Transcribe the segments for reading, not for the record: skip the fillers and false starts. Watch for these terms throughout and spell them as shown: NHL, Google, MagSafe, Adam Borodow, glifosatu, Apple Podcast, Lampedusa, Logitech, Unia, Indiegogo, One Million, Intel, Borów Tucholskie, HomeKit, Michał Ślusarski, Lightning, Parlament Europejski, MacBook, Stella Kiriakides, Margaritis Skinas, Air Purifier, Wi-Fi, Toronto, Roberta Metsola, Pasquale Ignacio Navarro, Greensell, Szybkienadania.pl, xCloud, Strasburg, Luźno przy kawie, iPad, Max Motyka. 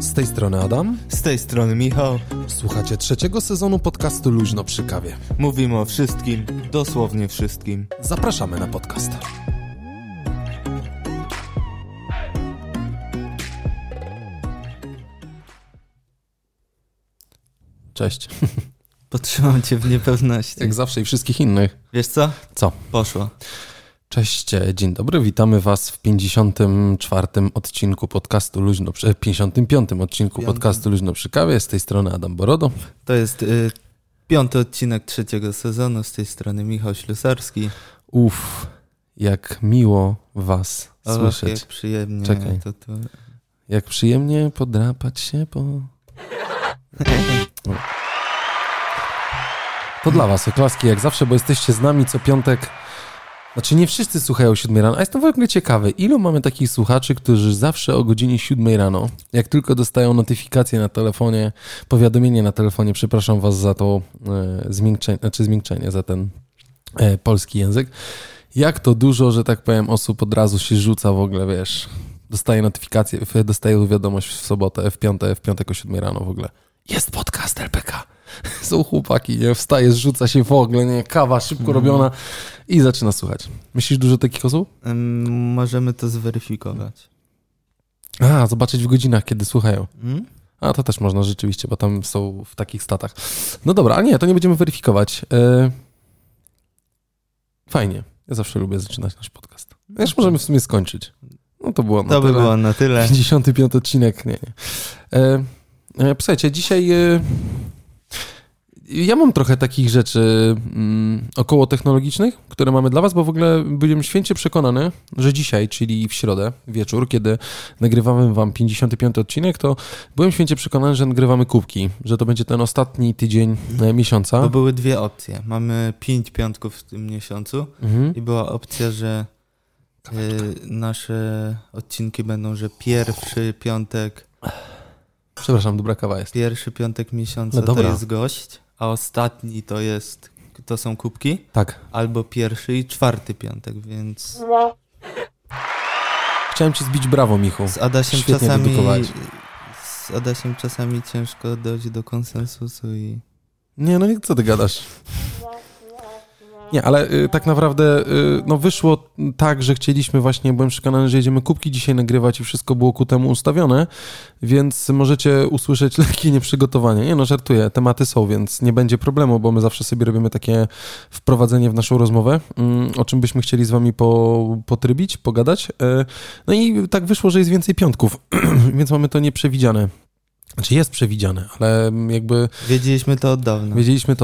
Z tej strony Adam. Z tej strony Michał. Słuchacie trzeciego sezonu podcastu Luźno przy kawie. Mówimy o wszystkim, dosłownie wszystkim. Zapraszamy na podcast. Cześć. Potrzymam cię w niepewności. Jak zawsze i wszystkich innych. Wiesz co? Co? Poszło. Cześć, dzień dobry, witamy was w 54. odcinku podcastu Luźno przy... 55. odcinku podcastu Luźno przy kawie. Z tej strony Adam Borodow. To jest piąty odcinek trzeciego sezonu, z tej strony Michał Ślusarski. Uff, jak miło was słyszeć. Jak przyjemnie. Czekaj. To... Jak przyjemnie podrapać się po... To dla was oklaski jak zawsze, bo jesteście z nami co piątek. Znaczy nie wszyscy słuchają o 7 rano, a jestem w ogóle ciekawy, ilu mamy takich słuchaczy, którzy zawsze o godzinie 7 rano, jak tylko dostają notyfikację na telefonie, powiadomienie na telefonie, przepraszam was za to zmiękczenie, za ten polski język, jak to dużo, że tak powiem, osób od razu się rzuca w ogóle, wiesz, dostaje notyfikację, dostaje wiadomość w sobotę, w piątek o 7 rano w ogóle. Jest podcast LPK. Są chłopaki, nie? Wstaje, zrzuca się w ogóle, nie? Kawa szybko robiona i zaczyna słuchać. Myślisz dużo takich osób? Możemy to zweryfikować. A, zobaczyć w godzinach, kiedy słuchają. A, to też można rzeczywiście, bo tam są w takich statach. No dobra, ale nie, to nie będziemy weryfikować. Fajnie. Ja zawsze lubię zaczynać nasz podcast. Już możemy w sumie skończyć. No to było na tyle. To by było na tyle. 55 odcinek, nie. Słuchajcie, dzisiaj... Ja mam trochę takich rzeczy około technologicznych, które mamy dla was, bo w ogóle byłem święcie przekonany, że dzisiaj, czyli w środę wieczór, kiedy nagrywamy wam 55 odcinek, to byłem święcie przekonany, że nagrywamy kubki, że to będzie ten ostatni tydzień miesiąca. To były dwie opcje. Mamy 5 piątków w tym miesiącu i była opcja, że nasze odcinki będą, że pierwszy piątek... Przepraszam, dobra kawa jest. Pierwszy piątek miesiąca no to jest gość. A ostatni to są kubki? Tak. Albo pierwszy i czwarty piątek, więc... Chciałem ci zbić brawo, Michu. Z Adasiem czasami ciężko dojść do konsensusu i... Nie, no nie, co ty gadasz? Nie, ale tak naprawdę wyszło tak, że chcieliśmy właśnie, byłem przekonany, że jedziemy kubki dzisiaj nagrywać i wszystko było ku temu ustawione, więc możecie usłyszeć lekkie nieprzygotowanie. Nie no, żartuję, tematy są, więc nie będzie problemu, bo my zawsze sobie robimy takie wprowadzenie w naszą rozmowę, o czym byśmy chcieli z wami pogadać. No i tak wyszło, że jest więcej piątków, więc mamy to nieprzewidziane. Znaczy jest przewidziane, ale jakby... Wiedzieliśmy to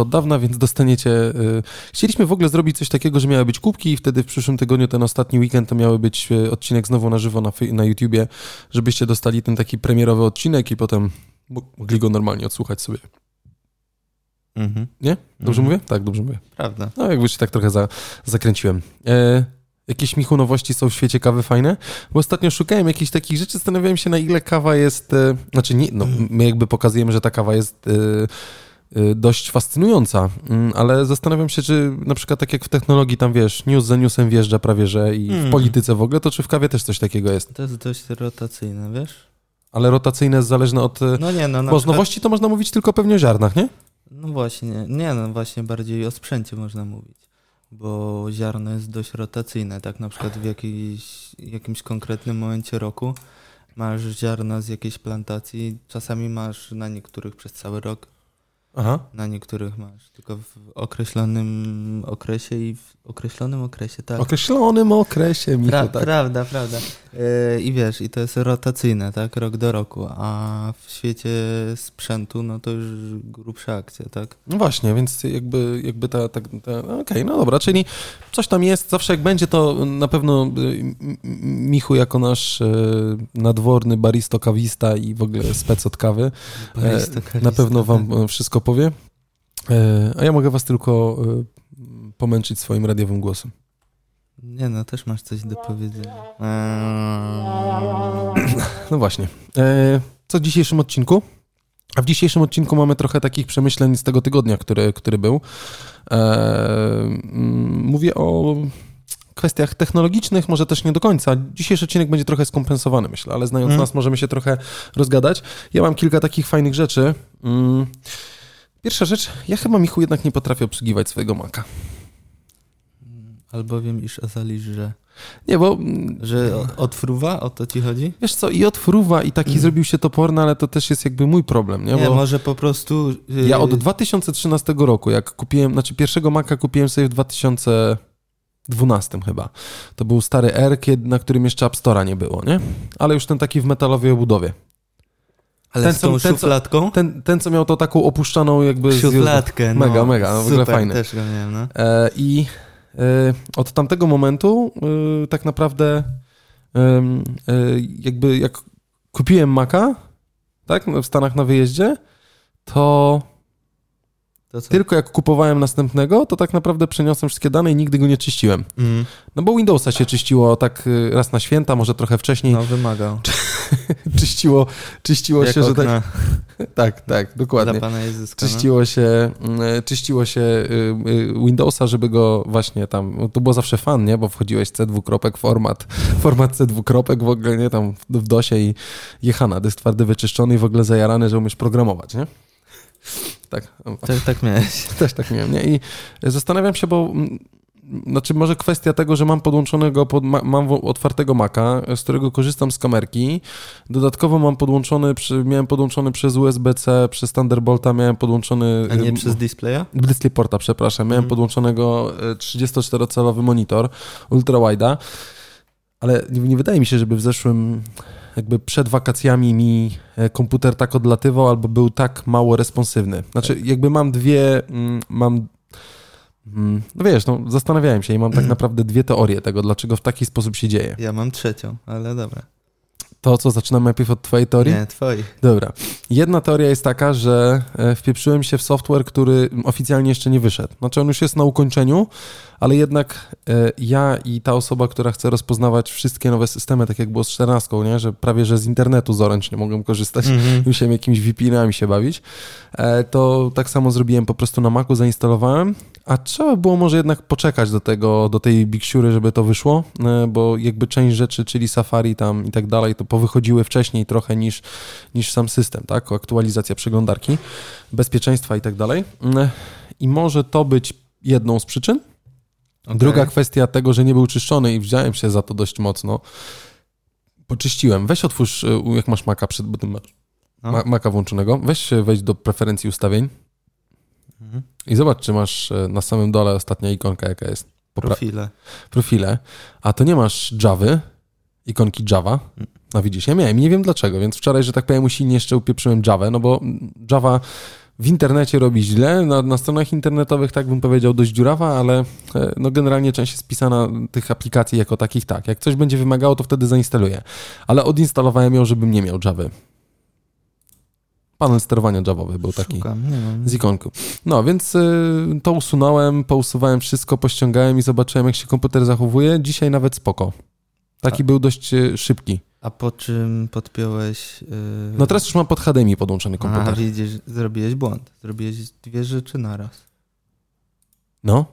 od dawna, więc dostaniecie... Chcieliśmy w ogóle zrobić coś takiego, że miały być kubki i wtedy w przyszłym tygodniu, ten ostatni weekend, to miały być odcinek znowu na żywo na YouTubie, żebyście dostali ten taki premierowy odcinek i potem mogli go normalnie odsłuchać sobie. Nie? Dobrze mówię? Tak, dobrze mówię. Prawda. No jakby się tak trochę zakręciłem. Jakieś, Michu, nowości są w świecie kawy fajne? Bo ostatnio szukałem jakichś takich rzeczy, zastanawiałem się, na ile kawa jest... my jakby pokazujemy, że ta kawa jest dość fascynująca, ale zastanawiam się, czy na przykład tak jak w technologii, tam wiesz, news za newsem wjeżdża prawie, że i w polityce w ogóle, to czy w kawie też coś takiego jest? To jest dość rotacyjne, wiesz? Ale rotacyjne jest zależne od... z nowości to można mówić tylko pewnie o ziarnach, nie? No właśnie, bardziej o sprzęcie można mówić. Bo ziarno jest dość rotacyjne, tak na przykład w jakimś konkretnym momencie roku masz ziarna z jakiejś plantacji, czasami masz na niektórych przez cały rok, na niektórych masz tylko w określonym okresie i w określonym okresie, tak. Określonym okresie, Michu, tak. Prawda. I wiesz, i to jest rotacyjne, tak, rok do roku, a w świecie sprzętu, no to już grubsza akcja, tak. No właśnie, więc jakby no dobra, czyli coś tam jest, zawsze jak będzie, to na pewno Michu jako nasz nadworny baristokawista i w ogóle spec od kawy, na pewno wam wszystko powie, a ja mogę was tylko pomęczyć swoim radiowym głosem. Nie no, też masz coś do powiedzenia. No właśnie. Co w dzisiejszym odcinku? A w dzisiejszym odcinku mamy trochę takich przemyśleń z tego tygodnia, który był. Mówię o kwestiach technologicznych, może też nie do końca. Dzisiejszy odcinek będzie trochę skompensowany, myślę, ale znając nas, możemy się trochę rozgadać. Ja mam kilka takich fajnych rzeczy. Pierwsza rzecz, ja chyba, Michu, jednak nie potrafię obsługiwać swojego Maca. Albowiem iż azaliże... Nie, bo... Że odfruwa? O to ci chodzi? Wiesz co, i odfruwa, i taki zrobił się toporny, ale to też jest jakby mój problem, nie? Bo może po prostu... Ja od 2013 roku, jak kupiłem, znaczy pierwszego Maca kupiłem sobie w 2012 chyba. To był stary R, na którym jeszcze App Store'a nie było, nie? Ale już ten taki w metalowej obudowie. Ale ten, z tą szufladką? Ten, co miał to taką opuszczaną jakby... Szufladkę, mega, no, mega, no, w ogóle fajny. Też go miałem, no. I... Od tamtego momentu tak naprawdę jakby jak kupiłem Maca, tak, w Stanach na wyjeździe, to tylko jak kupowałem następnego, to tak naprawdę przeniosłem wszystkie dane i nigdy go nie czyściłem. No bo Windowsa się czyściło tak raz na święta, może trochę wcześniej. No wymagał. Czyściło jak się, okna. Że tak. Tak, dokładnie. Dla Pana Jezuska, czyściło się Windowsa, żeby go właśnie tam. To było zawsze fan, nie? Bo wchodziłeś C2 format C2 w ogóle, nie? Tam w DOSie i jechana, dysk twardy wyczyszczony i w ogóle zajarany, że umiesz programować, nie? Tak miałeś. Też tak miałem, nie? I zastanawiam się, bo. Znaczy może kwestia tego, że mam podłączonego, mam otwartego Maca, z którego korzystam z kamerki. Dodatkowo mam miałem podłączony przez USB-C, przez Thunderbolta miałem podłączony... A nie przez Displaya? DisplayPorta, przepraszam. Miałem podłączonego 34-calowy monitor ultrawide'a, ale nie wydaje mi się, żeby w zeszłym... jakby przed wakacjami mi komputer tak odlatywał albo był tak mało responsywny. Znaczy jakby mam no wiesz, no zastanawiałem się i mam tak naprawdę dwie teorie tego, dlaczego w taki sposób się dzieje. Ja mam trzecią, ale dobra. To co, zaczynamy najpierw od twojej teorii? Nie, twojej. Dobra. Jedna teoria jest taka, że wpieprzyłem się w software, który oficjalnie jeszcze nie wyszedł. Znaczy on już jest na ukończeniu, ale jednak ja i ta osoba, która chce rozpoznawać wszystkie nowe systemy, tak jak było z 14, nie? Że prawie że z internetu z Orange nie mogłem korzystać, musiałem jakimiś VPN-ami się bawić, to tak samo zrobiłem po prostu na Macu, zainstalowałem, a trzeba było może jednak poczekać do tej Big Siury, żeby to wyszło, bo jakby część rzeczy, czyli Safari tam i tak dalej, to powychodziły wcześniej trochę niż sam system, tak? Aktualizacja przeglądarki, bezpieczeństwa i tak dalej. I może to być jedną z przyczyn. Okay. Druga kwestia tego, że nie był czyszczony i wziąłem się za to dość mocno. Poczyściłem. Weź otwórz, jak masz Maca, bo ty masz Maca włączonego, wejdź do preferencji ustawień i zobacz, czy masz na samym dole ostatnia ikonka, jaka jest. Profile. A to nie masz Javy, ikonki Java. No widzisz, ja miałem, nie wiem dlaczego, więc wczoraj, że tak powiem, usilnie jeszcze upieprzyłem Javę, no bo Java w internecie robi źle, na stronach internetowych, tak bym powiedział, dość dziurawa, ale no generalnie część jest pisana tych aplikacji jako takich, tak. Jak coś będzie wymagało, to wtedy zainstaluję. Ale odinstalowałem ją, żebym nie miał Javy. Panel sterowania javowy był taki. Z ikonką. No, więc to usunąłem, pousuwałem wszystko, pościągałem i zobaczyłem, jak się komputer zachowuje. Dzisiaj nawet spoko. Taki był dość szybki. A po czym podpiąłeś... No teraz już mam pod HDMI podłączony komputer. A widzisz, zrobiłeś błąd. Zrobiłeś dwie rzeczy naraz. No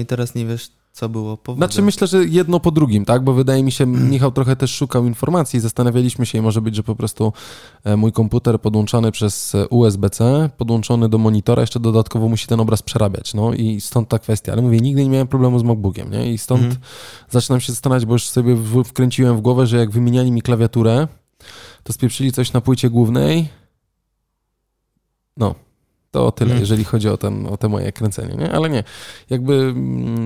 i teraz nie wiesz, co było powodem. Znaczy myślę, że jedno po drugim, tak? Bo wydaje mi się, Michał trochę też szukał informacji. Zastanawialiśmy się i może być, że po prostu mój komputer podłączany przez USB-C, podłączony do monitora, jeszcze dodatkowo musi ten obraz przerabiać. No i stąd ta kwestia. Ale mówię, nigdy nie miałem problemu z MacBookiem, nie? I stąd zaczynam się zastanawiać, bo już sobie wkręciłem w głowę, że jak wymieniali mi klawiaturę, to spieprzyli coś na płycie głównej. No. To o tyle, jeżeli chodzi o te moje kręcenie, nie? Ale nie, jakby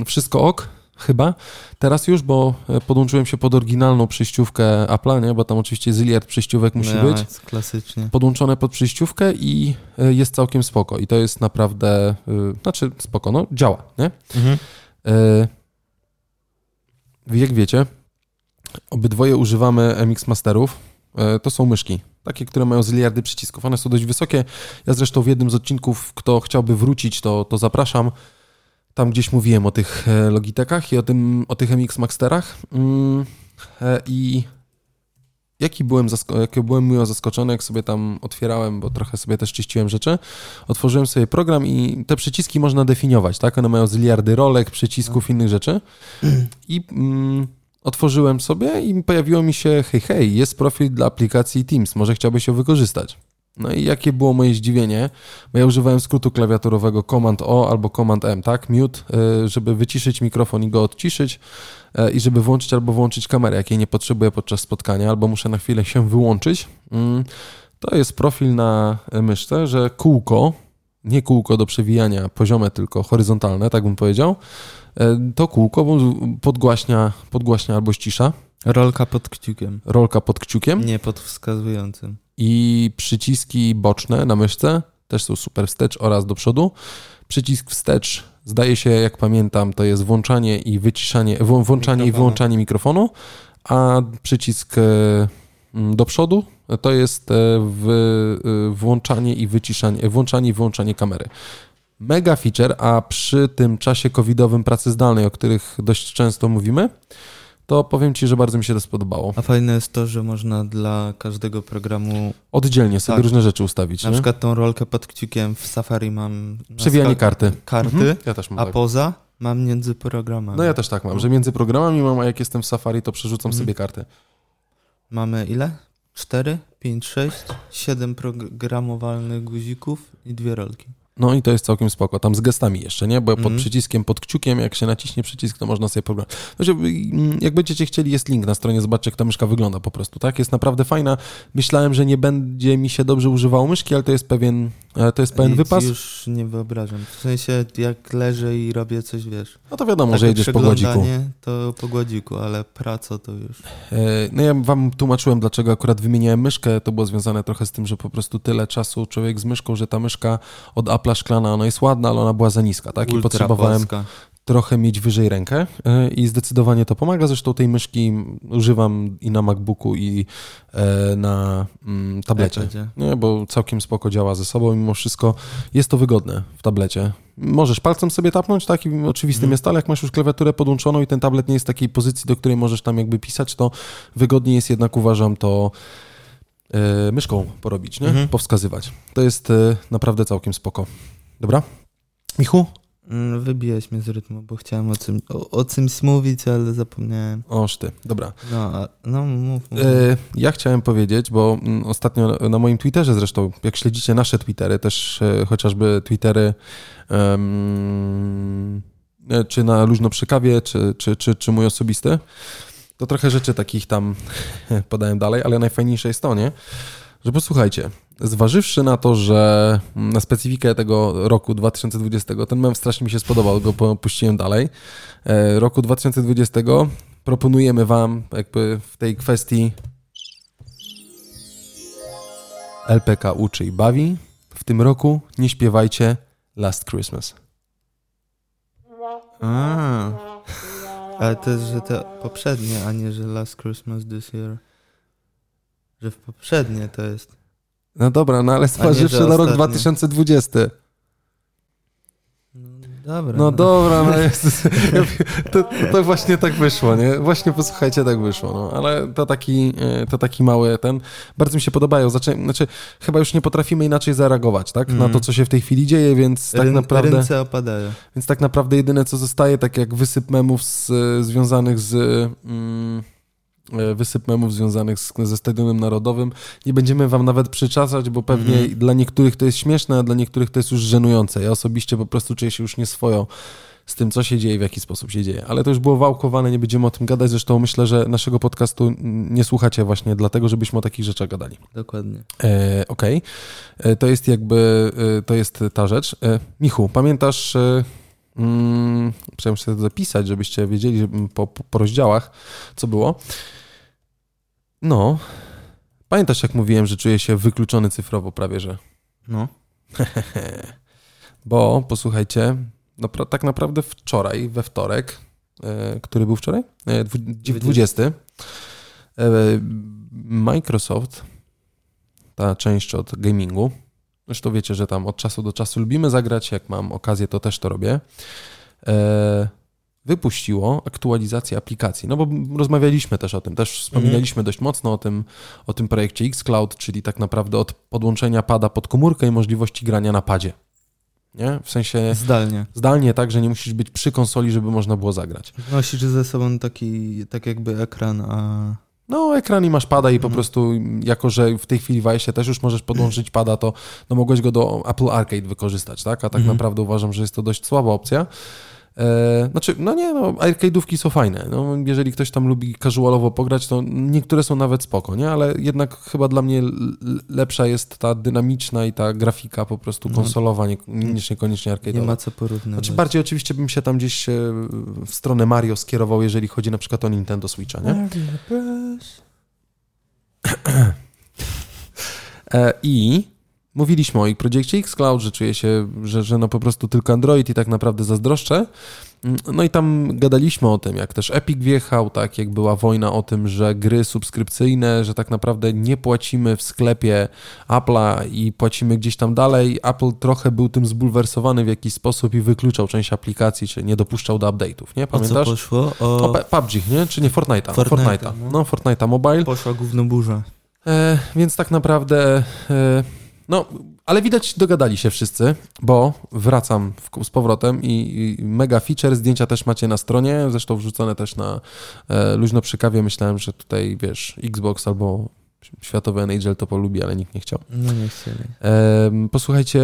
wszystko ok, chyba. Teraz już, bo podłączyłem się pod oryginalną przyjściówkę Apple'a, nie? Bo tam oczywiście ziliard przyjściówek musi być. Klasycznie. Podłączone pod przyjściówkę i jest całkiem spoko. I to jest naprawdę, znaczy spoko, no działa, nie? Jak wiecie, obydwoje używamy MX Masterów. To są myszki. Takie, które mają ziliardy przycisków. One są dość wysokie. Ja zresztą w jednym z odcinków, kto chciałby wrócić, to zapraszam. Tam gdzieś mówiłem o tych Logitechach i o tych MX Masterach. I Jaki byłem miło zaskoczony, jak sobie tam otwierałem, bo trochę sobie też czyściłem rzeczy. Otworzyłem sobie program i te przyciski można definiować, tak? One mają ziliardy rolek, przycisków, innych rzeczy. I otworzyłem sobie i pojawiło mi się, hej, jest profil dla aplikacji Teams, może chciałbyś ją wykorzystać. No i jakie było moje zdziwienie, bo ja używałem skrótu klawiaturowego Command O albo Command M, tak? Mute, żeby wyciszyć mikrofon i go odciszyć i żeby włączyć albo włączyć kamerę, jakiej nie potrzebuję podczas spotkania, albo muszę na chwilę się wyłączyć. To jest profil na myszce, że kółko, nie kółko do przewijania poziome, tylko horyzontalne, tak bym powiedział, to kółko podgłaśnia albo ścisza. Rolka pod kciukiem. Nie, pod wskazującym. I przyciski boczne na myszce też są super wstecz oraz do przodu. Przycisk wstecz, zdaje się, jak pamiętam, to jest włączanie i wyciszanie, włączanie i wyłączanie mikrofonu, a przycisk do przodu to jest włączanie i wyciszanie, włączanie i wyłączanie kamery. Mega feature, a przy tym czasie covidowym pracy zdalnej, o których dość często mówimy, to powiem Ci, że bardzo mi się to spodobało. A fajne jest to, że można dla każdego programu oddzielnie sobie różne rzeczy ustawić. Na przykład tą rolkę pod kciukiem w Safari mam przewijanie karty. Mhm. Ja też mam, a tak. Poza mam między programami. No ja też tak mam, że między programami mam, a jak jestem w Safari, to przerzucam sobie karty. Mamy ile? 4, 5, 6, 7 programowalnych guzików i 2 rolki. No i to jest całkiem spoko, tam z gestami jeszcze, nie? Bo pod przyciskiem, pod kciukiem, jak się naciśnie przycisk, to można sobie programować. Znaczy, jak będziecie chcieli, jest link na stronie, zobaczcie, jak ta myszka wygląda po prostu, tak? Jest naprawdę fajna. Myślałem, że nie będzie mi się dobrze używało myszki, ale to jest pewien wypas. Już nie wyobrażam. W sensie, jak leżę i robię coś, wiesz. No to wiadomo, że jedziesz po gładziku. To po gładziku, ale praca to już. No ja wam tłumaczyłem, dlaczego akurat wymieniałem myszkę. To było związane trochę z tym, że po prostu tyle czasu człowiek z myszką, że ta myszka od Apple szklana, ona jest ładna, ale ona była za niska, tak? I potrzebowałem trochę mieć wyżej rękę i zdecydowanie to pomaga. Zresztą tej myszki używam i na MacBooku, i na tablecie, nie? Bo całkiem spoko działa ze sobą. Mimo wszystko jest to wygodne w tablecie. Możesz palcem sobie tapnąć, tak? I oczywistym jest, ale jak masz już klawiaturę podłączoną i ten tablet nie jest w takiej pozycji, do której możesz tam jakby pisać, to wygodniej jest jednak, uważam, to myszką porobić, nie? Powskazywać. To jest naprawdę całkiem spoko. Dobra? Michu? Wybijałeś mnie z rytmu, bo chciałem o czymś mówić, ale zapomniałem. Oż ty, dobra. No mów. Ja chciałem powiedzieć, bo ostatnio na moim Twitterze zresztą, jak śledzicie nasze Twittery, też chociażby Twittery czy na Luźno przy kawie, czy mój osobisty, to trochę rzeczy takich tam podałem dalej, ale najfajniejsze jest to, nie? Że posłuchajcie, zważywszy na to, że na specyfikę tego roku 2020, ten mem strasznie mi się spodobał, go puściłem dalej, roku 2020 proponujemy wam jakby w tej kwestii LPK uczy i bawi. W tym roku nie śpiewajcie Last Christmas. Ale to jest, że te poprzednie, a nie, że Last Christmas this year. Że w poprzednie to jest. No dobra, no ale zważywszy na rok 2020. No dobra. No jest, to właśnie tak wyszło, nie? Właśnie posłuchajcie, tak wyszło. No. Ale to taki mały ten. Bardzo mi się podobają. Znaczy, chyba już nie potrafimy inaczej zareagować, tak? Na to, co się w tej chwili dzieje, więc tak naprawdę... Ręce opadają. Więc tak naprawdę jedyne, co zostaje, tak jak wysyp memów związanych z... wysyp memów związanych ze Stadionem Narodowym. Nie będziemy wam nawet przyczasać, bo pewnie dla niektórych to jest śmieszne, a dla niektórych to jest już żenujące. Ja osobiście po prostu czuję się już nieswojo z tym, co się dzieje i w jaki sposób się dzieje. Ale to już było wałkowane, nie będziemy o tym gadać. Zresztą myślę, że naszego podcastu nie słuchacie właśnie dlatego, żebyśmy o takich rzeczach gadali. Dokładnie. Okej. To jest jakby, to jest ta rzecz. Michu, pamiętasz... Przecież muszę to zapisać, żebyście wiedzieli po rozdziałach, co było. No, pamiętasz, jak mówiłem, że czuję się wykluczony cyfrowo prawie, że? No. Bo posłuchajcie, no, tak naprawdę wczoraj, we wtorek, który był wczoraj? 20. Microsoft, ta część od gamingu, zresztą wiecie, że tam od czasu do czasu lubimy zagrać, jak mam okazję, to też to robię. wypuściło aktualizację aplikacji. No bo rozmawialiśmy też o tym, też wspominaliśmy dość mocno o tym projekcie xCloud, czyli tak naprawdę od podłączenia pada pod komórkę i możliwości grania na padzie. Nie? W sensie zdalnie, tak, że nie musisz być przy konsoli, żeby można było zagrać. Nosisz ze sobą taki, tak jakby ekran, a... No, ekran i masz pada i po prostu, jako że w tej chwili w iOSie też już możesz podłączyć pada, to no, mogłeś go do Apple Arcade wykorzystać, tak? A tak naprawdę uważam, że jest to dość słaba opcja. Arcade'ówki są fajne. No, jeżeli ktoś tam lubi casualowo pograć, to niektóre są nawet spoko, nie? Ale jednak chyba dla mnie lepsza jest ta dynamiczna i ta grafika po prostu konsolowa, niż niekoniecznie arcade'owa. Nie ma co porównywać. Znaczy bardziej oczywiście bym się tam gdzieś w stronę Mario skierował, jeżeli chodzi na przykład o Nintendo Switcha, nie? I... Mówiliśmy o ich projekcie xCloud, że czuję się, że no po prostu tylko Android i tak naprawdę zazdroszczę. No i tam gadaliśmy o tym, jak też Epic wjechał, tak jak była wojna o tym, że gry subskrypcyjne, że tak naprawdę nie płacimy w sklepie Apple'a i płacimy gdzieś tam dalej. Apple trochę był tym zbulwersowany w jakiś sposób i wykluczał część aplikacji, czy nie dopuszczał do update'ów, nie? Pamiętasz? O co poszło? O PUBG, nie? Czy nie Fortnite'a? Fortnite'a. No, Fortnite'a Mobile. Poszła gówno burza. Więc tak naprawdę... No, ale widać, dogadali się wszyscy, bo wracam z powrotem i mega feature, zdjęcia też macie na stronie, zresztą wrzucone też na Luźno przy kawie. Myślałem, że tutaj, wiesz, Xbox albo światowy NHL to polubi, ale nikt nie chciał. No nie chcieli. Posłuchajcie,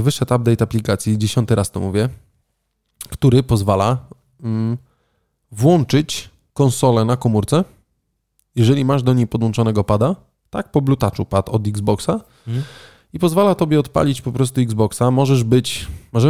wyszedł update aplikacji, 10 raz to mówię, który pozwala włączyć konsolę na komórce, jeżeli masz do niej podłączonego pada. Tak, po Bluetooth pad od Xboxa i pozwala tobie odpalić po prostu Xboxa. Możemy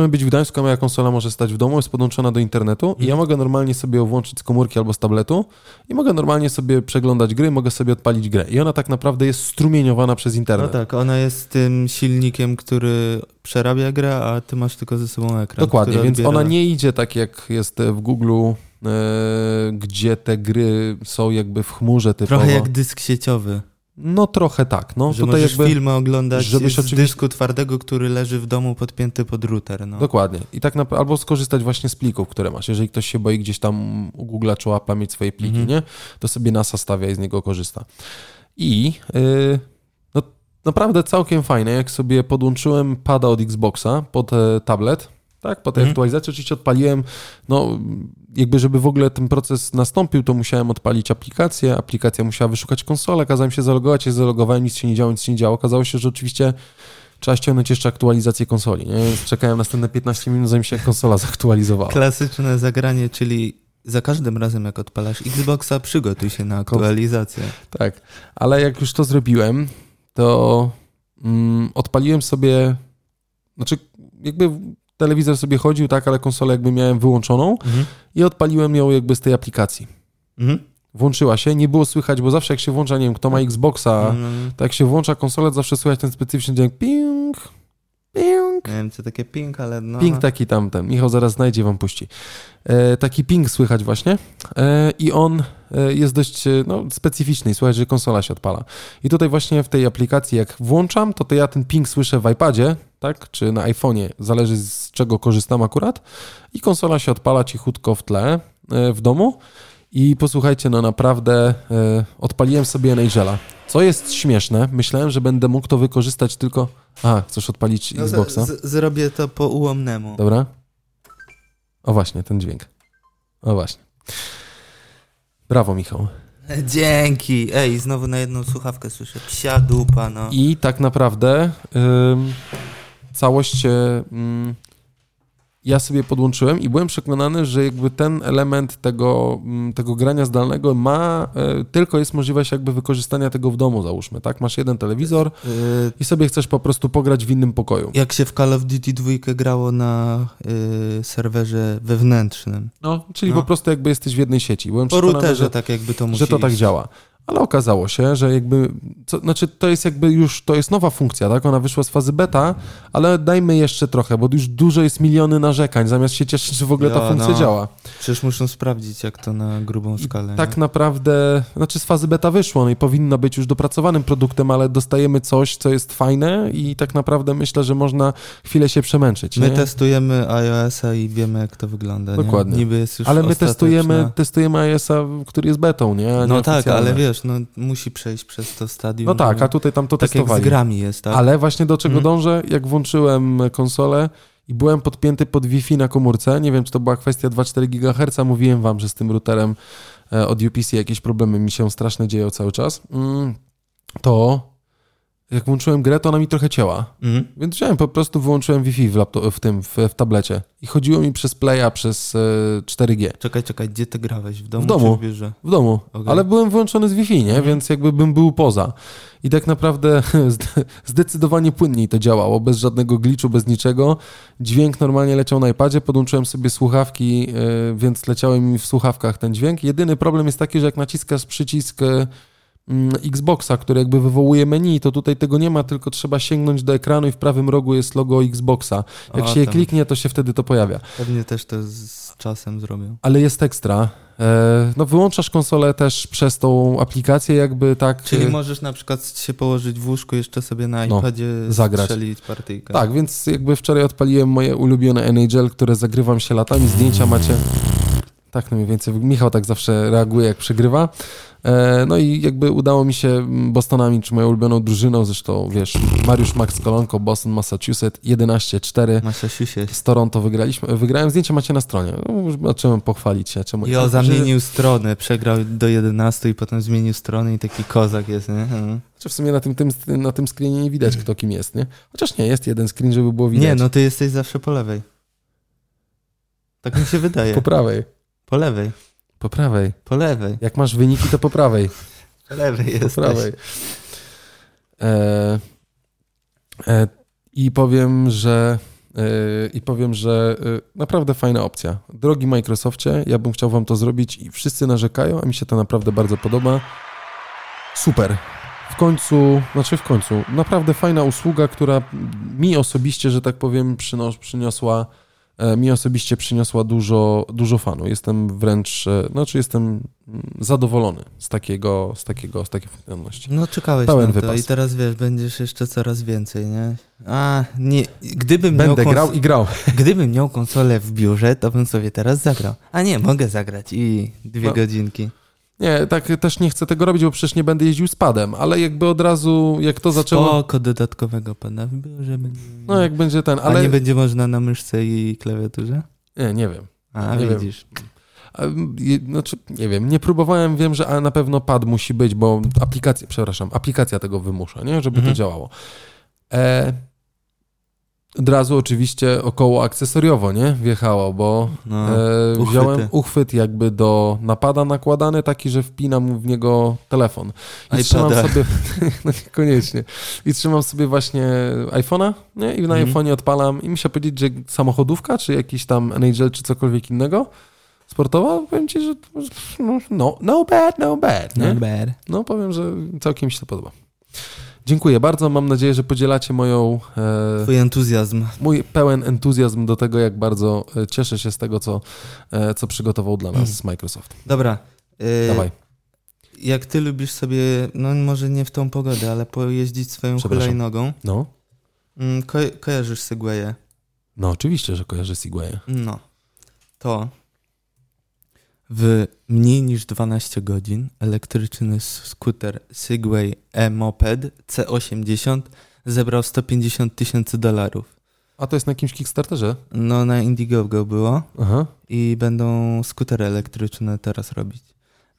być w Gdańsku, a moja konsola może stać w domu, jest podłączona do internetu i ja mogę normalnie sobie ją włączyć z komórki albo z tabletu i mogę normalnie sobie przeglądać gry, mogę sobie odpalić grę. I ona tak naprawdę jest strumieniowana przez internet. No tak, ona jest tym silnikiem, który przerabia grę, a ty masz tylko ze sobą ekran. Dokładnie, więc ona nie idzie tak jak jest w Google'u, gdzie te gry są jakby w chmurze typowo. Trochę jak dysk sieciowy. No trochę tak. No, że tutaj możesz jakby filmy oglądać z dysku twardego, który leży w domu podpięty pod router. No. Dokładnie. I tak albo skorzystać właśnie z plików, które masz. Jeżeli ktoś się boi gdzieś tam u Google'a czy Apple'a mieć swoje pliki, nie? To sobie NASA stawia i z niego korzysta. I no, naprawdę całkiem fajne. Jak sobie podłączyłem pada od Xboxa pod tablet, tak, po tej aktualizacji oczywiście odpaliłem, no jakby żeby w ogóle ten proces nastąpił, to musiałem odpalić aplikację, aplikacja musiała wyszukać konsolę, kazałem się zalogować, ja zalogowałem, nic się nie działo, okazało się, że oczywiście trzeba ściągnąć jeszcze aktualizację konsoli, nie? Więc czekałem następne 15 minut, zanim się konsola zaktualizowała. Klasyczne zagranie, czyli za każdym razem jak odpalasz Xboxa, przygotuj się na aktualizację. Tak, ale jak już to zrobiłem, to odpaliłem sobie, znaczy jakby... Telewizor sobie chodził, tak, ale konsolę jakby miałem wyłączoną i odpaliłem ją jakby z tej aplikacji. Włączyła się, nie było słychać, bo zawsze jak się włącza, nie wiem, kto ma Xboxa, to jak się włącza konsolę, zawsze słychać ten specyficzny dźwięk ping. Nie wiem, co takie ping, ale no... Ping taki tamten. Michał zaraz znajdzie, wam puści. Taki ping słychać właśnie i on jest dość specyficzny i słychać, że konsola się odpala. I tutaj właśnie w tej aplikacji jak włączam, to ja ten ping słyszę w iPadzie, tak, czy na iPhone'ie, zależy z czego korzystam akurat i konsola się odpala cichutko w tle w domu i posłuchajcie, no naprawdę odpaliłem sobie NHL'a. Co jest śmieszne, myślałem, że będę mógł to wykorzystać tylko... A, chcesz odpalić Xboxa? Zrobię to po ułomnemu. Dobra. O właśnie, ten dźwięk. O właśnie. Brawo, Michał. Dzięki. Ej, znowu na jedną słuchawkę słyszę. Psia dupa, no. I tak naprawdę całość ja sobie podłączyłem i byłem przekonany, że jakby ten element tego grania zdalnego ma, tylko jest możliwość jakby wykorzystania tego w domu, załóżmy, tak? Masz jeden telewizor i sobie chcesz po prostu pograć w innym pokoju. Jak się w Call of Duty 2 grało na serwerze wewnętrznym. No, czyli po prostu jakby jesteś w jednej sieci. Byłem przekonany, po routerze tak jakby to musi, że to tak działa. ale okazało się, że jakby, to jest jakby już, to jest nowa funkcja, tak? Ona wyszła z fazy beta, ale dajmy jeszcze trochę, bo już dużo jest miliony narzekań, zamiast się cieszyć, że w ogóle ta funkcja działa. Przecież muszą sprawdzić, jak to na grubą skalę. I tak naprawdę, z fazy beta wyszło, no i powinno być już dopracowanym produktem, ale dostajemy coś, co jest fajne i tak naprawdę myślę, że można chwilę się przemęczyć. My testujemy iOS-a i wiemy, jak to wygląda. Dokładnie. Niby jest już ale my testujemy iOS-a, który jest betą, nie? No tak, ale wiesz, musi przejść przez to stadium. No tak, a tutaj tam to testowali. Jak z grami jest, tak? Ale właśnie do czego dążę, jak włączyłem konsolę i byłem podpięty pod Wi-Fi na komórce, nie wiem, czy to była kwestia 2,4 GHz, mówiłem wam, że z tym routerem od UPC jakieś problemy mi się straszne dzieją cały czas, to jak włączyłem grę, to ona mi trochę cięła. Więc wziąłem, po prostu wyłączyłem Wi-Fi w tablecie i chodziło mi przez Playa, przez 4G. Czekaj, gdzie ty grałeś? W domu? W domu, okay. Ale byłem wyłączony z Wi-Fi, nie? Więc jakby bym był poza. I tak naprawdę zdecydowanie płynniej to działało, bez żadnego glitchu, bez niczego. Dźwięk normalnie leciał na iPadzie, podłączyłem sobie słuchawki, więc leciały mi w słuchawkach ten dźwięk. Jedyny problem jest taki, że jak naciskasz przycisk Xboxa, który jakby wywołuje menu, to tutaj tego nie ma, tylko trzeba sięgnąć do ekranu i w prawym rogu jest logo Xboxa. Jak się je kliknie, to się wtedy to pojawia. Pewnie też to z czasem zrobią. Ale jest ekstra. No wyłączasz konsolę też przez tą aplikację jakby tak... Czyli możesz na przykład się położyć w łóżku, jeszcze sobie na iPadzie strzelić partyjkę. Tak, więc jakby wczoraj odpaliłem moje ulubione NHL, które zagrywam się latami, zdjęcia macie... Tak, no mniej więcej. Michał tak zawsze reaguje, jak przegrywa. No i jakby udało mi się Bostonami, czy moją ulubioną drużyną, zresztą wiesz, Mariusz Max Kolonko, Boston, Massachusetts, 11-4. Massachusetts. Z Toronto wygrałem. Zdjęcie macie na stronie. No, czemu pochwalić się? Czemu... Jo, zamienił stronę, przegrał do 11 i potem zmienił stronę i taki kozak jest, nie? Znaczy w sumie na tym screenie nie widać, kto kim jest, nie? Chociaż nie, jest jeden screen, żeby było widać. Nie, no ty jesteś zawsze po lewej. Tak mi się wydaje. Po prawej. Po lewej. Po prawej. Po lewej. Jak masz wyniki, to po prawej. Po lewej jesteś. Po prawej. I powiem, że naprawdę fajna opcja. Drogi Microsoftie, ja bym chciał wam to zrobić i wszyscy narzekają, a mi się to naprawdę bardzo podoba. Super. W końcu, naprawdę fajna usługa, która mi osobiście, że tak powiem, przyniosła dużo fanu. Jestem wręcz, jestem zadowolony z takiej funkcjonalności. No czekałeś na to i teraz wiesz, będziesz jeszcze coraz więcej, nie? Gdybym grał. Gdybym miał konsolę w biurze, to bym sobie teraz zagrał. A nie, mogę zagrać i 2 godzinki. Nie, tak też nie chcę tego robić, bo przecież nie będę jeździł z padem, ale jakby od razu, jak to zaczęło... Spoko, dodatkowego pada w biurze będzie... No jak będzie ten, ale... A nie będzie można na myszce i klawiaturze? Nie wiem. Widzisz. Nie wiem, nie próbowałem, wiem, że na pewno pad musi być, bo aplikacja tego wymusza, nie? Żeby to działało. Od razu oczywiście około akcesoriowo, nie? Wjechało, bo wziąłem uchwyt jakby do napada nakładany, taki, że wpinam w niego telefon. I trzymam sobie, no niekoniecznie, i trzymam sobie właśnie iPhone'a, nie? I na iPhone'ie odpalam i myślę powiedzieć, że samochodówka, czy jakiś tam NHL, czy cokolwiek innego sportowa, powiem ci, że no bad, nie? No bad. No powiem, że całkiem mi się to podoba. Dziękuję bardzo, mam nadzieję, że podzielacie Twój entuzjazm. Mój pełen entuzjazm do tego, jak bardzo cieszę się z tego, co przygotował dla nas Microsoft. Dobra. Dawaj. Jak ty lubisz sobie, no może nie w tą pogodę, ale pojeździć swoją hulajnogą. No. Kojarzysz Segwaye? No oczywiście, że kojarzę Segwaye. No. To w mniej niż 12 godzin elektryczny skuter Segway e-moped C80 zebrał $150,000. A to jest na jakimś Kickstarterze? No na Indiegogo było. Aha. I będą skutery elektryczne teraz robić.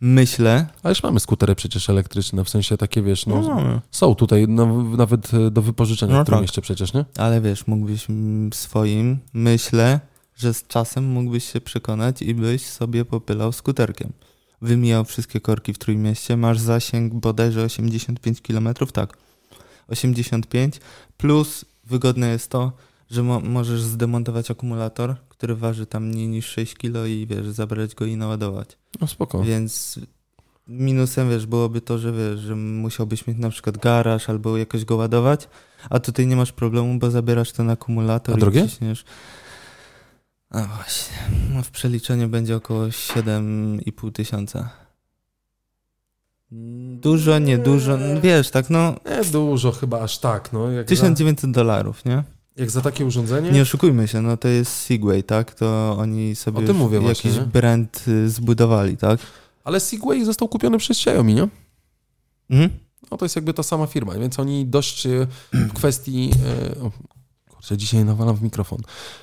Myślę... A już mamy skutery przecież elektryczne, w sensie takie wiesz, są tutaj nawet do wypożyczenia w Trójmieście przecież, nie? Ale wiesz, mógłbyś swoim, myślę... że z czasem mógłbyś się przekonać i byś sobie popylał skuterkiem. Wymijał wszystkie korki w Trójmieście, masz zasięg bodajże 85 km, tak, 85, plus wygodne jest to, że możesz zdemontować akumulator, który waży tam mniej niż 6 kg i wiesz, zabrać go i naładować. No spoko. Więc minusem, wiesz, byłoby to, że wiesz, że musiałbyś mieć na przykład garaż albo jakoś go ładować, a tutaj nie masz problemu, bo zabierasz ten akumulator. A drogie? A właśnie, no w przeliczeniu będzie około 7,5 tysiąca. Dużo, niedużo, wiesz, tak no... Nie dużo chyba, aż tak, no. Jak $1900, nie? Jak za takie urządzenie? Nie oszukujmy się, no to jest Segway, tak? To oni sobie jakiś brand zbudowali, tak? Ale Segway został kupiony przez Xiaomi, nie? Mhm. No to jest jakby ta sama firma, więc oni dość w kwestii... Kurczę, dzisiaj nawalam w mikrofon.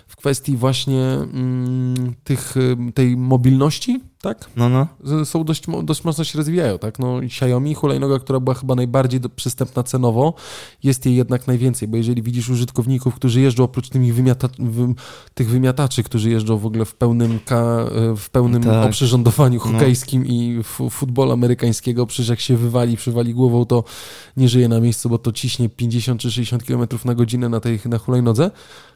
W kwestii właśnie tej mobilności, tak? No. Są dość mocno się rozwijają, tak? No Xiaomi, hulajnoga, która była chyba najbardziej przystępna cenowo, jest jej jednak najwięcej, bo jeżeli widzisz użytkowników, którzy jeżdżą oprócz tych wymiataczy, którzy jeżdżą w ogóle w pełnym tak. oprzyrządowaniu hokejskim i futbolu amerykańskiego, przecież jak się przywali głową, to nie żyje na miejscu, bo to ciśnie 50 czy 60 km na godzinę na hulajnodze,